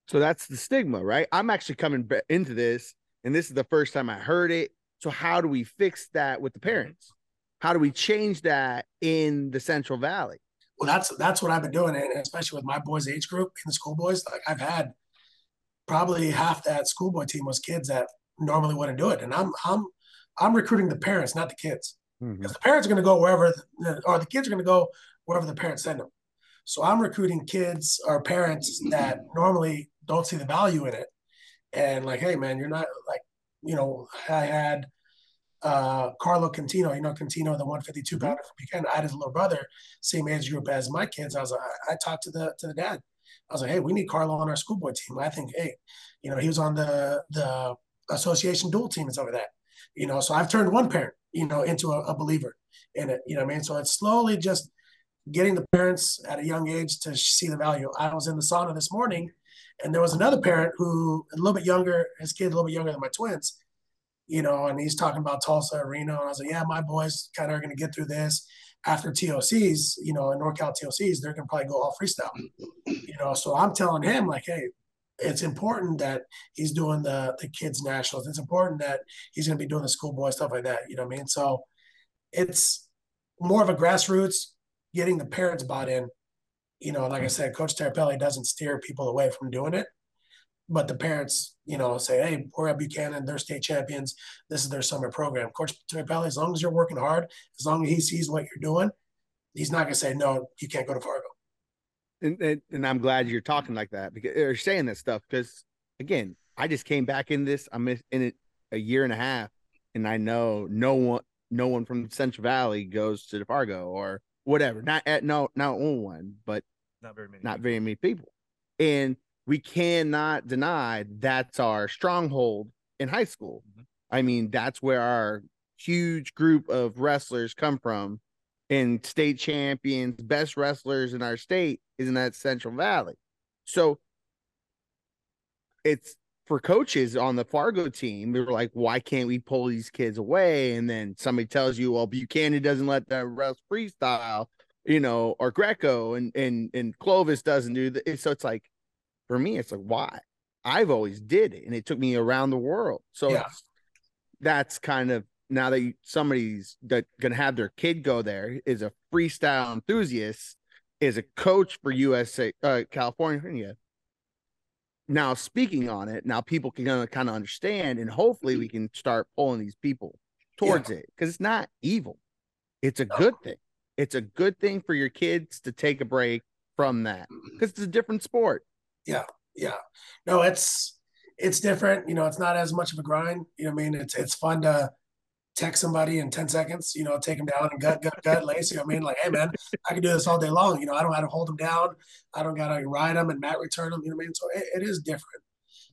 So that's the stigma, right? I'm actually coming into this and this is the first time I heard it. So how do we fix that with the parents? How do we change that in the Central Valley? Well, that's that's what I've been doing, and especially with my boys' age group in the Schoolboys. Like I've had probably half that Schoolboy team was kids that normally wouldn't do it, and I'm I'm I'm recruiting the parents, not the kids, because mm-hmm. the parents are going to go wherever, the, or the kids are going to go wherever the parents send them. So I'm recruiting kids or parents that normally don't see the value in it, and like, hey, man, you're not like. You know, I had uh, Carlo Cantino, you know, Cantino, the one fifty-two pounder from Buchanan. I had his little brother, same age group as my kids. I was like, I talked to the to the dad. I was like, hey, we need Carlo on our Schoolboy team. I think, hey, you know, he was on the the association dual team and stuff like that. You know, so I've turned one parent, you know, into a, a believer in it. You know what I mean? So it's slowly just getting the parents at a young age to see the value. I was in the sauna this morning. And there was another parent who, a little bit younger, his kid a little bit younger than my twins, you know, and he's talking about Tulsa, Reno. And I was like, yeah, my boys kind of are going to get through this. After T O Cs, you know, in NorCal T O Cs, they're going to probably go all freestyle. You know, so I'm telling him, like, hey, it's important that he's doing the the kids' nationals. It's important that he's going to be doing the Schoolboy, stuff like that. You know what I mean? So it's more of a grassroots, getting the parents bought in. You know, like I said, Coach Terrapelli doesn't steer people away from doing it, but the parents, you know, say, hey, we're at Buchanan, they're state champions. This is their summer program. Coach Terrapelli, as long as you're working hard, as long as he sees what you're doing, he's not going to say, no, you can't go to Fargo. And, and, and I'm glad you're talking like that because you're saying that stuff. Because again, I just came back in this, I'm in it a year and a half and I know no one, no one from Central Valley goes to the Fargo or whatever. Not at no, not on one, but not very many, not people. very many people. And we cannot deny that's our stronghold in high school. Mm-hmm. I mean, that's where our huge group of wrestlers come from, and state champions, best wrestlers in our state is in that Central Valley. So it's for coaches on the Fargo team. They were like, why can't we pull these kids away? And then somebody tells you, well, Buchanan doesn't let them wrestle freestyle, you know, or Greco, and, and, and Clovis doesn't do that. So it's like, for me, it's like, why? I've always did it. And it took me around the world. So yeah. that's kind of, now that you, somebody's that going to have their kid go there is a freestyle enthusiast, is a coach for U S A, uh, California. Now speaking on it, now people can kind of understand, and hopefully we can start pulling these people towards yeah. it, because it's not evil. It's a no. good thing. It's a good thing for your kids to take a break from that, because it's a different sport. Yeah. Yeah. No, it's, it's different. You know, it's not as much of a grind. You know what I mean? It's, it's fun to text somebody in ten seconds, you know, take them down and gut, gut, gut, lace. You know what I mean? Like, hey man, I can do this all day long. You know, I don't have to hold them down. I don't got to ride them and mat return them. You know what I mean? So it, it is different.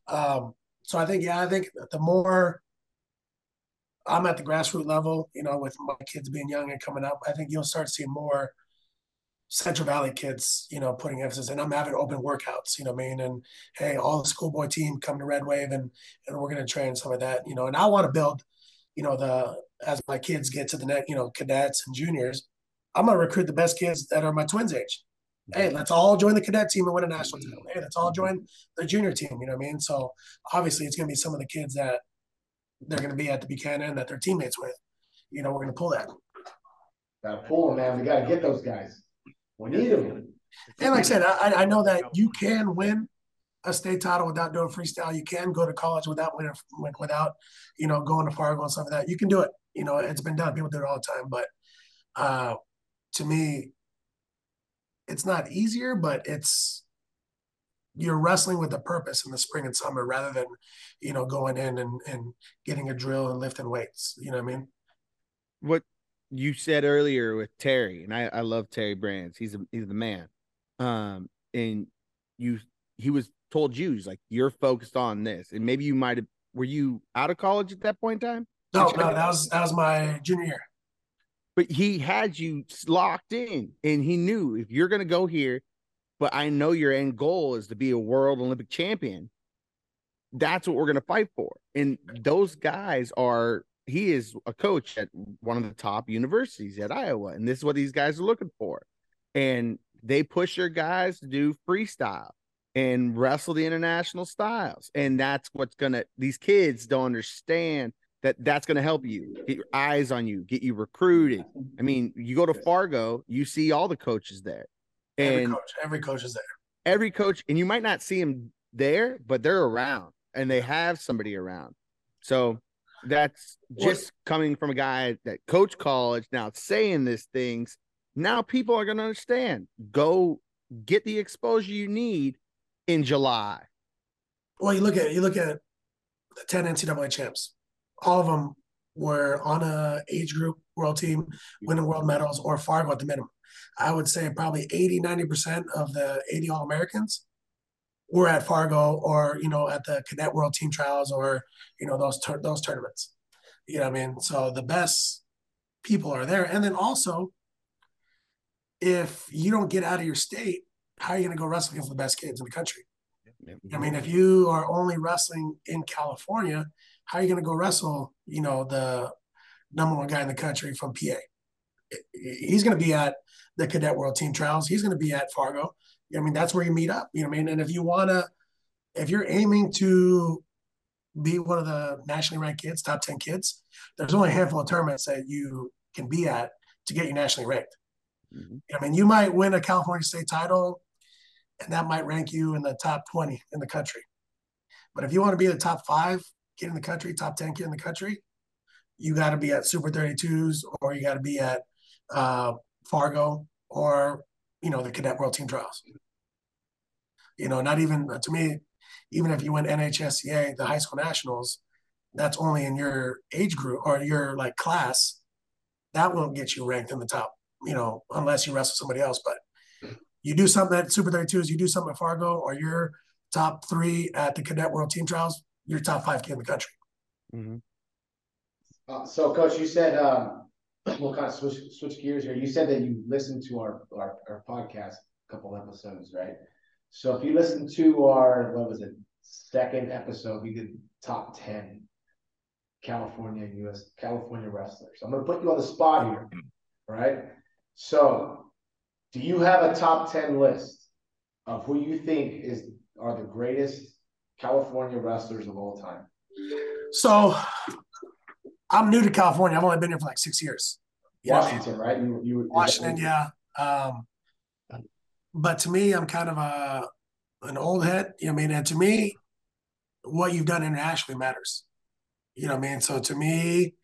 Um, so I think, yeah, I think the more I'm at the grassroots level, you know, with my kids being young and coming up, I think you'll start seeing more Central Valley kids, you know, putting emphasis, and I'm having open workouts, you know what I mean? And hey, all the schoolboy team come to Red Wave, and, and we're going to train some of that, you know, and I want to build, you know, the, as my kids get to the next, you know, cadets and juniors, I'm going to recruit the best kids that are my twins age. Hey, let's all join the cadet team and win a national title. Hey, let's all join the junior team. You know what I mean? So obviously it's going to be some of the kids that they're going to be at the Buchanan that they're teammates with, you know, we're going to pull that. Got to pull them, man. We got to get those guys. We need them. And like I said, I, I know that you can win a state title without doing freestyle. You can go to college without winning, without, you know, going to Fargo and stuff like that. You can do it. You know, it's been done. People do it all the time. But uh, to me, it's not easier, but it's, you're wrestling with a purpose in the spring and summer rather than, you know, going in and, and getting a drill and lifting weights. You know what I mean? What you said earlier with Terry, and I, I love Terry Brands. He's a, he's the man. Um, and you, he was, told you, he's like, you're focused on this. And maybe you might have, were you out of college at that point in time? No, no, that was that was my junior year. But he had you locked in, and he knew, if you're going to go here, but I know your end goal is to be a world Olympic champion. That's what we're going to fight for. And those guys are, he is a coach at one of the top universities at Iowa, and this is what these guys are looking for. And they push your guys to do freestyle and wrestle the international styles. And that's what's going to, these kids don't understand that that's going to help you get your eyes on you, get you recruited. I mean, you go to Fargo, you see all the coaches there. And every coach, every coach is there. Every coach. And you might not see them there, but they're around and they have somebody around. So that's just coming from a guy that coached college, now saying these things. Now people are going to understand. Go get the exposure you need in July. Well, you look at you look at the ten N C double A champs. All of them were on a age group world team, winning world medals, or Fargo at the minimum. I would say probably eighty, ninety percent of the eighty All-Americans were at Fargo, or, you know, at the cadet world team trials, or, you know, those those tournaments. You know what I mean? So the best people are there. And then also, if you don't get out of your state, how are you going to go wrestle against the best kids in the country? I mean, if you are only wrestling in California, how are you going to go wrestle, you know, the number one guy in the country from P A? He's going to be at the cadet world team trials. He's going to be at Fargo. I mean, that's where you meet up, you know what I mean? And if you want to, if you're aiming to be one of the nationally ranked kids, top ten kids, there's only a handful of tournaments that you can be at to get you nationally ranked. Mm-hmm. I mean, you might win a California state title, and that might rank you in the top twenty in the country. But if you want to be the top five kid in the country, top ten kid in the country, you got to be at Super thirty-twos, or you got to be at uh, Fargo, or, you know, the Cadet World Team Trials. You know, not even, to me, even if you win N H S C A, the high school nationals, that's only in your age group or your, like, class. that won't get you ranked in the top, you know, unless you wrestle somebody else. But you do something at Super thirty-twos, you do something at Fargo, or you're top three at the Cadet World Team Trials, you're top five kid in the country. Mm-hmm. Uh, so, Coach, you said um, we'll kind of switch, switch gears here. You said that you listened to our, our, our podcast a couple episodes, right? So if you listen to our, what was it, second episode, we did top ten California and U S California wrestlers. I'm going to put you on the spot here, right? So do you have a top ten list of who you think is are the greatest California wrestlers of all time? So I'm new to California. I've only been here for like six years. Washington, yeah. Right? You, you, Washington, yeah. Um, but to me, I'm kind of a an old head. You know what I mean? And to me, what you've done internationally matters. You know what I mean? So to me,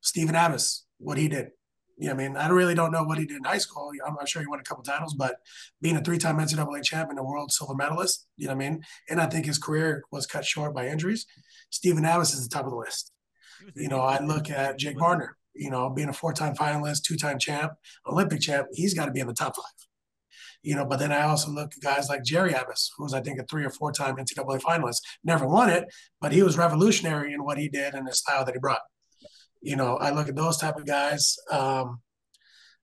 Stephen Abbas, what he did. You know what I mean? I really don't know what he did in high school. I'm, I'm sure he won a couple titles, but being a three-time N C double A champ and a world silver medalist, you know what I mean? And I think his career was cut short by injuries. Stephen Abbas is the top of the list. You know, I look at Jake Barner, you know, being a four-time finalist, two-time champ, Olympic champ, he's got to be in the top five. You know, but then I also look at guys like Jerry Abbas, who's, I think, a three- or four-time N C double A finalist. Never won it, but he was revolutionary in what he did and the style that he brought. You know, I look at those type of guys, um,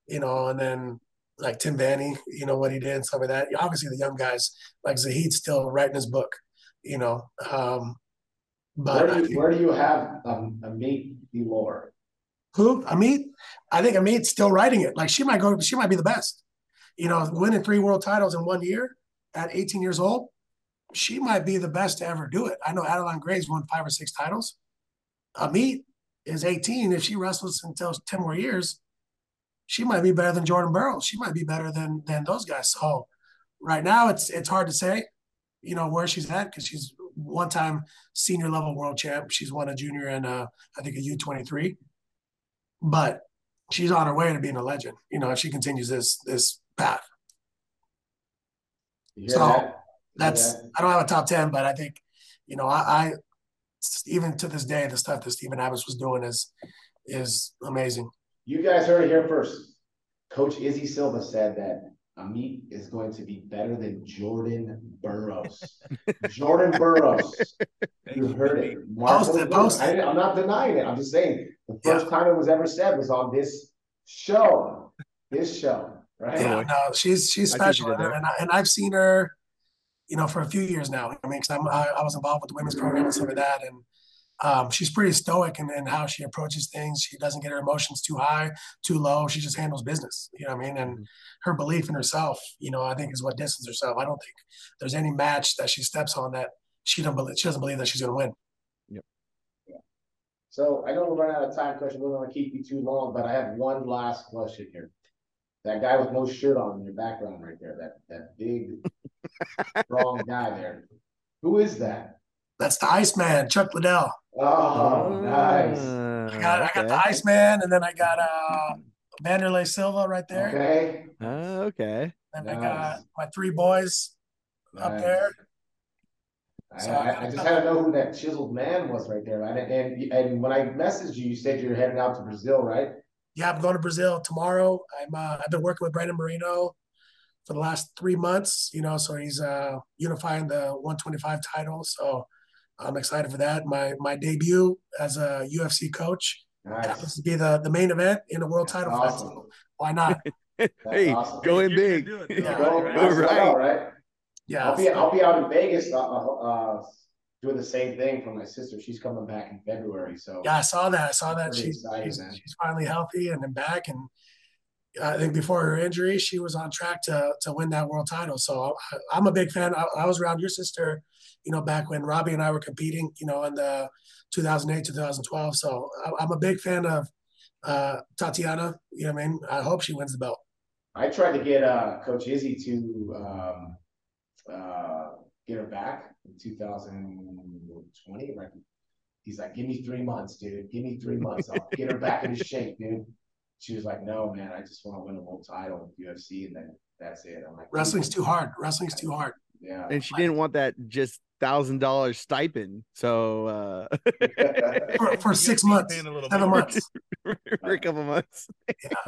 you know, and then like Tim Vanny, you know, what he did and stuff like that. Obviously, the young guys, like Zahid's still writing his book, you know. Um, but where do, you, where do you have um, Amit Delore? Who? Amit? I think Amit's still writing it. Like, she might go, she might be the best. You know, winning three world titles in one year at eighteen years old, she might be the best to ever do it. I know Adeline Gray's won five or six titles. Amit is eighteen. If she wrestles until ten more years, she might be better than Jordan Burroughs. She might be better than than those guys. So right now it's it's hard to say, you know, where she's at, because she's one-time senior level world champ. She's won a junior and a, I think a U twenty-three. But she's on her way to being a legend, you know, if she continues this this path. Yeah. So that's, yeah. I don't have a top ten, but I think, you know, I, I even to this day, the stuff that Stephen Abbas was doing is is amazing. You guys heard it here first. Coach Izzy Silva said that Amit is going to be better than Jordan Burroughs. Jordan Burroughs. You heard it. Post it, post it. I'm not denying it. I'm just saying the first yeah. time it was ever said was on this show. This show. Right? Yeah, no, she's she's special. And, I, and I've seen her, you know, for a few years now. I mean, because I'm, I, I was involved with the women's program and stuff like that. And um, she's pretty stoic in, in how she approaches things. She doesn't get her emotions too high, too low. She just handles business, you know what I mean? And her belief in herself, you know, I think is what distances herself. I don't think there's any match that she steps on that she, don't believe, she doesn't believe that she's going to win. Yep. Yeah. So I know we're running out of time, Coach. We don't want to keep you too long, but I have one last question here. That guy with no shirt on in your background right there, that that big, strong guy there. Who is that? That's the Iceman, Chuck Liddell. Oh, nice. I got okay. I got the Iceman, and then I got uh, Vanderlei Silva right there. Okay. Uh, okay. And nice. I got my three boys nice. up there. I, so, I, I just uh, had to know who that chiseled man was right there. Right? And, and, and when I messaged you, you said you were heading out to Brazil, right? Yeah, I'm going to Brazil tomorrow. I'm uh, I've been working with Brandon Marino for the last three months, you know, so he's uh, unifying the one twenty-five title. So I'm excited for that. My my debut as a U F C coach. Nice. Happens to be the, the main event in the world title fight. Awesome. So why not? Hey, awesome. Go in big. Go right. Yeah, I'll be I'll be out in Vegas. Uh, uh, Doing the same thing for my sister. She's coming back in February. So yeah, I saw that. I saw that. She's excited, she's, she's finally healthy and then back. And I think before her injury, she was on track to to win that world title. So I, I'm a big fan. I, I was around your sister, you know, back when Robbie and I were competing, you know, in the two thousand eight, two thousand twelve. So I, I'm a big fan of uh, Tatiana. You know what I mean? I hope she wins the belt. I tried to get uh, Coach Izzy to um, uh, get her back. In two thousand twenty, right? He's like, give me three months, dude. Give me three months. I'll get her back into shape, dude. She was like, no, man, I just want to win a world title with U F C, and then that's it. I'm like, wrestling's too hard. Wrestling's too hard. Yeah. And she didn't want that just thousand dollar stipend. So uh for, for six months, seven months. For a couple months.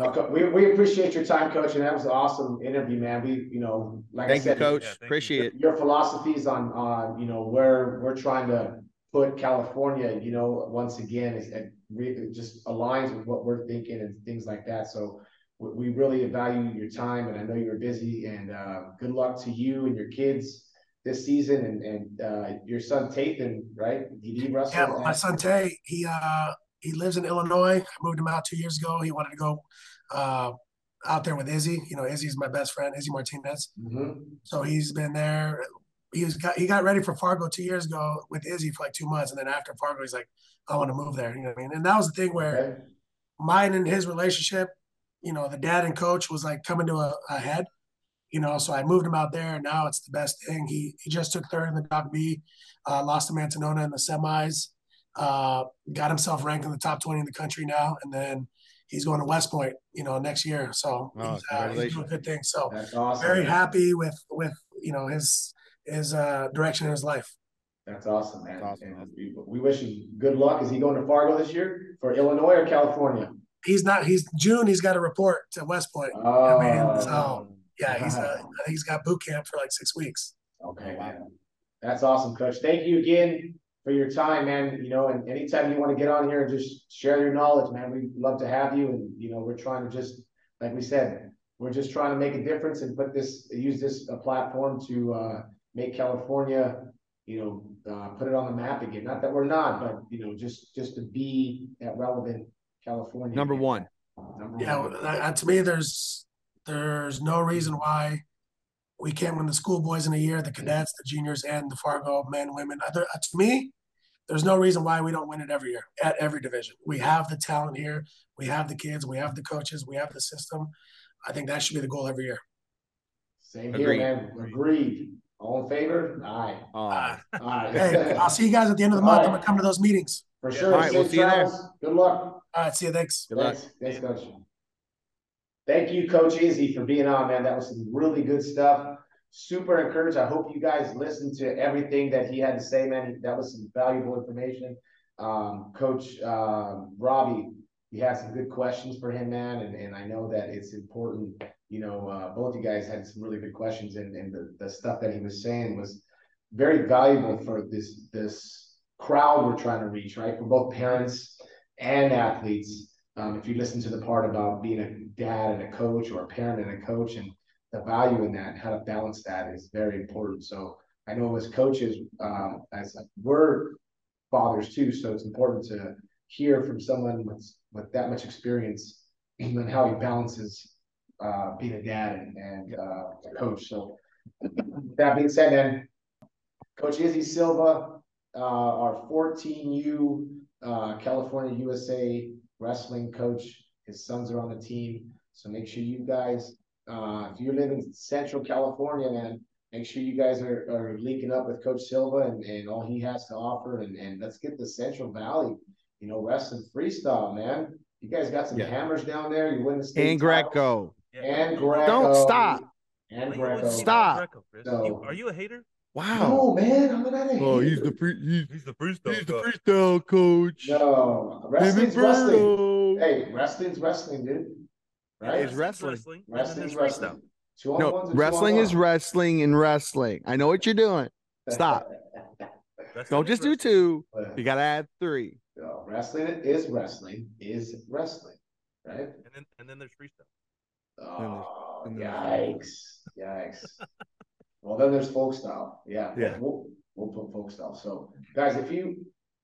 Yeah. We we appreciate your time, Coach, and that was an awesome interview, man. We, you know, like thank I said, you, Coach, yeah, appreciate it. Your, your philosophies on on you know where we're trying to put California, you know, once again, is it, it just aligns with what we're thinking and things like that. So we really value your time, and I know you're busy, and uh, good luck to you and your kids this season, and, and uh, your son Tathan, right? D D Russell. Yeah, my son Tay, he uh, he lives in Illinois. I moved him out two years ago. He wanted to go uh, out there with Izzy. You know, Izzy's my best friend, Izzy Martinez. Mm-hmm. So he's been there. He was got, he got ready for Fargo two years ago with Izzy for like two months, and then after Fargo, he's like, I want to move there. You know what I mean? And that was the thing where okay. mine and his relationship, you know, the dad and coach was like coming to a, a head, you know, so I moved him out there, and now it's the best thing. He he just took third in the Doc B, uh, lost to Mantonona in the semis, uh, got himself ranked in the top twenty in the country now, and then he's going to West Point, you know, next year. So oh, he's, uh, he's doing good things. So that's awesome. Very happy with, with you know, his, his uh, direction in his life. That's awesome, man. That's awesome. We, we wish him good luck. Is he going to Fargo this year for Illinois or California? He's not. He's June. He's got to report to West Point. Oh, I mean, so yeah, he's. Uh, I think he's got boot camp for like six weeks. Okay, wow. That's awesome, Coach. Thank you again for your time, man. You know, and anytime you want to get on here and just share your knowledge, man, we love to have you. And you know, we're trying to just, like we said, we're just trying to make a difference and put this, use this a platform to uh, make California, you know, uh, put it on the map again. Not that we're not, but you know, just just to be that relevant. California number one. Number yeah, one. Uh, to me, there's there's no reason why we can't win the schoolboys in a year, the cadets, the juniors, and the Fargo men, women. Uh, there, uh, to me, there's no reason why we don't win it every year at every division. We have the talent here, we have the kids, we have the coaches, we have the system. I think that should be the goal every year. Same Agreed. Here, man. Agreed. All in favor? Aye. Aye. Aye. Aye. Hey, I'll see you guys at the end of the month. Aye. I'm gonna come to those meetings. For sure. All right, we'll see you there. Good luck. All right, see you. Thanks. Good luck. Thanks, Coach. Thank you, Coach Izzy, for being on, man. That was some really good stuff. Super encouraged. I hope you guys listened to everything that he had to say, man. That was some valuable information. Um, Coach uh, Robbie, you had some good questions for him, man, and, and I know that it's important. You know, uh, both you guys had some really good questions, and, and the, the stuff that he was saying was very valuable for this this. crowd we're trying to reach, right? For both parents and athletes. Um, if you listen to the part about being a dad and a coach, or a parent and a coach, and the value in that, how to balance that is very important. So I know as coaches, um, as we're fathers too, so it's important to hear from someone with, with that much experience and how he balances uh, being a dad and, and uh, a coach. So that being said, then, Coach Izzy Silva, Uh, our fourteen U uh, California U S A wrestling coach. His sons are on the team. So make sure you guys, uh, if you live in Central California, man, make sure you guys are, are linking up with Coach Silva and, and all he has to offer. And, and let's get the Central Valley, you know, wrestling freestyle, man. You guys got some yeah. hammers down there. You win the state. And Greco. Yeah. And Greco. Don't stop. And like, Greco. Stop. So, are you a hater? Wow! No, man, I'm not a oh, he's the free, he's, he's the freestyle. He's the freestyle coach. No, wrestling's wrestling. Hey, wrestling's wrestling, dude. Right? It's wrestling. Wrestling's wrestling. Two no, on wrestling two on is one. Wrestling and wrestling. I know what you're doing. Stop. Don't just do two. You gotta add three. No, wrestling is wrestling is wrestling, right? And then and then there's freestyle. Oh, and there's, and yikes! Yikes! Well, then there's folk style. Yeah. Yeah. We'll, we'll put folk style. So guys, if you,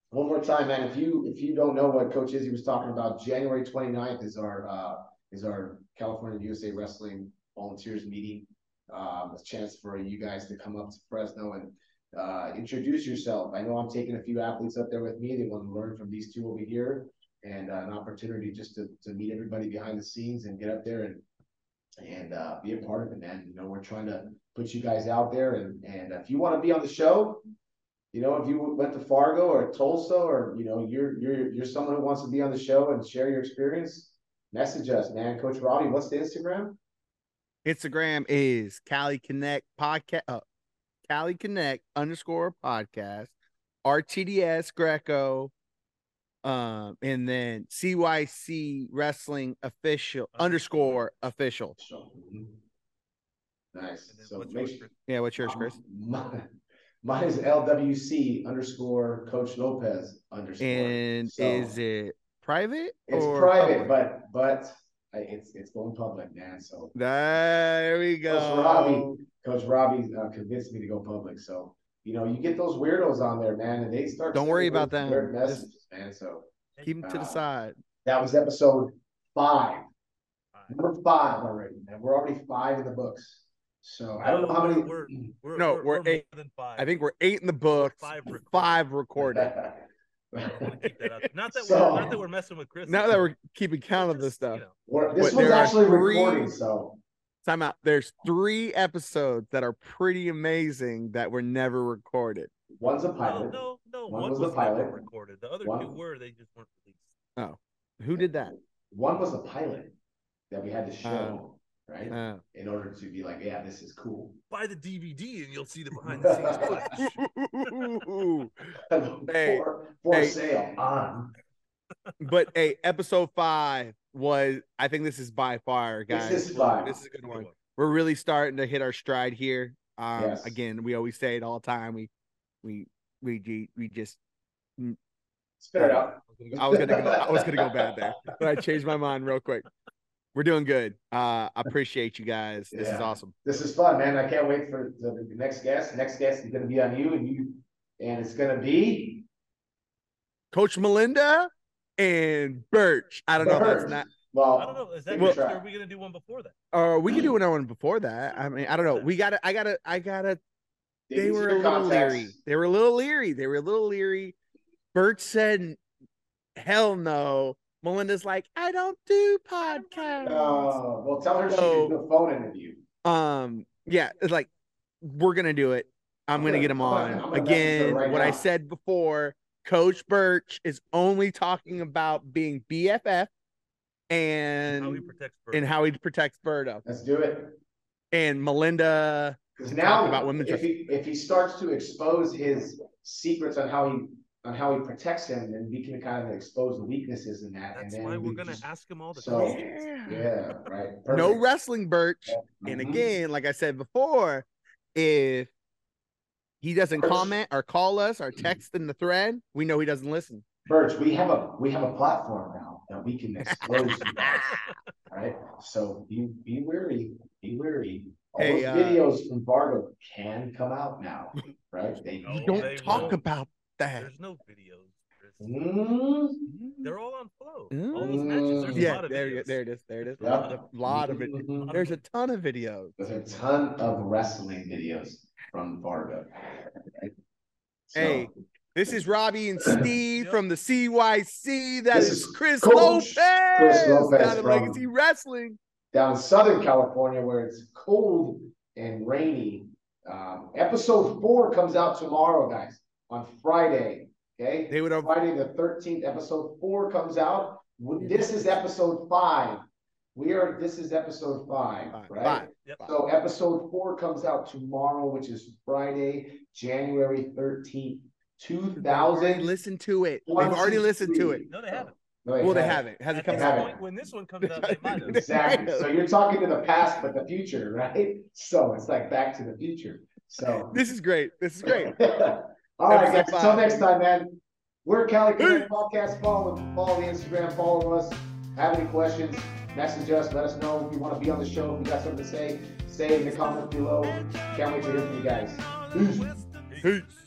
one more time, man, if you, if you don't know what Coach Izzy was talking about, January twenty-ninth is our, uh, is our California U S A wrestling volunteers meeting. Um, a chance for you guys to come up to Fresno and, uh, introduce yourself. I know I'm taking a few athletes up there with me. They want to learn from these two over here, and uh, an opportunity just to, to meet everybody behind the scenes and get up there and, and, uh, be a part of it, man. You know, we're trying to put you guys out there, and and if you want to be on the show, you know, if you went to Fargo or Tulsa, or you know, you're you're you're someone who wants to be on the show and share your experience, message us, man. Coach Robbie, what's the Instagram? Instagram is Cali Connect Podcast. Uh, Cali Connect underscore podcast, R T D S Greco, um, and then C Y C Wrestling Official underscore official. Nice. So what's make, yours, yeah, what's yours, Chris? Mine, mine is L W C underscore Coach Lopez underscore. And so is it private? It's or private, public? but but it's it's going public, man. So there we go. Coach Robbie, Coach Robbie uh, convinced me to go public. So you know, you get those weirdos on there, man, and they start. Don't worry about that. Messages, man. So keep them uh, to the side. That was episode five. five. Number five already, man. We're already five in the books. So I don't know how many. We're, we're, no, we're, we're eight. More than five. I think we're eight in the books. Five recorded. Five recorded. Keep that out. Not that so, we're not that we're messing with Chris. Not that we're keeping count of this stuff. You know, this but one's actually three, recording. So time out. There's three episodes that are pretty amazing that were never recorded. One's a pilot. No, no, no one, one was, was a pilot never recorded. The other one, two were. They just weren't released. Oh, who did that? One was a pilot that we had to show. Uh, Right, uh, in order to be like, yeah, this is cool. Buy the D V D and you'll see the behind the scenes footage hey, for, for hey. sale on. But hey, episode five was, I think this is by far, guys. This is five. This is a good one. We're really starting to hit our stride here. Um, yes. Again, we always say it all the time. We, we, we, we just. Spit it out. I was gonna, go, I was gonna go bad there, but I changed my mind real quick. We're doing good. Uh, I appreciate you guys. This yeah. is awesome. This is fun, man. I can't wait for the, the next guest. The next guest is going to be on you, and you, and it's going to be Coach Melinda and Birch. I don't Birch. know if that's not. Well, I don't know. Is that well, or are we going to do one before that? Or uh, we can do another one before that. I mean, I don't know. We got to. I got to. I got to. They, they were a little contacts. leery. They were a little leery. They were a little leery. Birch said, "Hell no." Melinda's like, I don't do podcasts. Oh, well, tell her so, she can do a phone interview. Um, yeah, it's like, we're going to do it. I'm, I'm going to get him on. on. Again, right what now. I said before, Coach Birch is only talking about being B F F and how he protects Birdo. And how he protects Birdo. Let's do it. And Melinda. Because now, about women's if, he, if he starts to expose his secrets on how he on how he protects him, and we can kind of expose the weaknesses in that. That's and then why we're going to ask him all the so, questions. Yeah, right. Perfect. No wrestling, Birch. Yeah. And mm-hmm. again, like I said before, if he doesn't Birch. comment or call us or text in the thread, we know he doesn't listen. Birch, we have a we have a platform now that we can expose you guys. All right? So be, be wary. Be wary. All hey, those uh, videos from Fargo can come out now, right? They no, don't they talk won't. about That. There's no videos. Mm. They're all on Flo. Mm. All those matches. There's yeah, a lot of there, videos. there it is. There it is. A yep. lot, of, lot of it. There's a ton of videos. There's a ton of wrestling videos from Fargo. Right? So. Hey, this is Robbie and Steve from the C Y C. That this is Chris Lopez. Chris Lopez down from Legacy Wrestling. Down in Southern California, where it's cold and rainy. Um, episode four comes out tomorrow, guys. On Friday, okay? They would have... Friday the thirteenth, episode four comes out. This is episode five. We are, this is episode five, five right? Five. Yep. So episode four comes out tomorrow, which is Friday, January thirteenth, two thousand. Listen to it. They've already listened to it. No, they haven't. No, they well, haven't. they haven't. Has At it come out? Point, when this one comes out, they might have. Exactly. So you're talking to the past, but the future, right? So it's like back to the future. So this is great. This is great. All right, guys, until next time, man. We're Cali Connect Podcast. Follow, follow the Instagram. Follow us. Have any questions, message us. Let us know if you want to be on the show. If you got something to say, say it in the comments below. Can't wait to hear from you guys. Peace. Peace.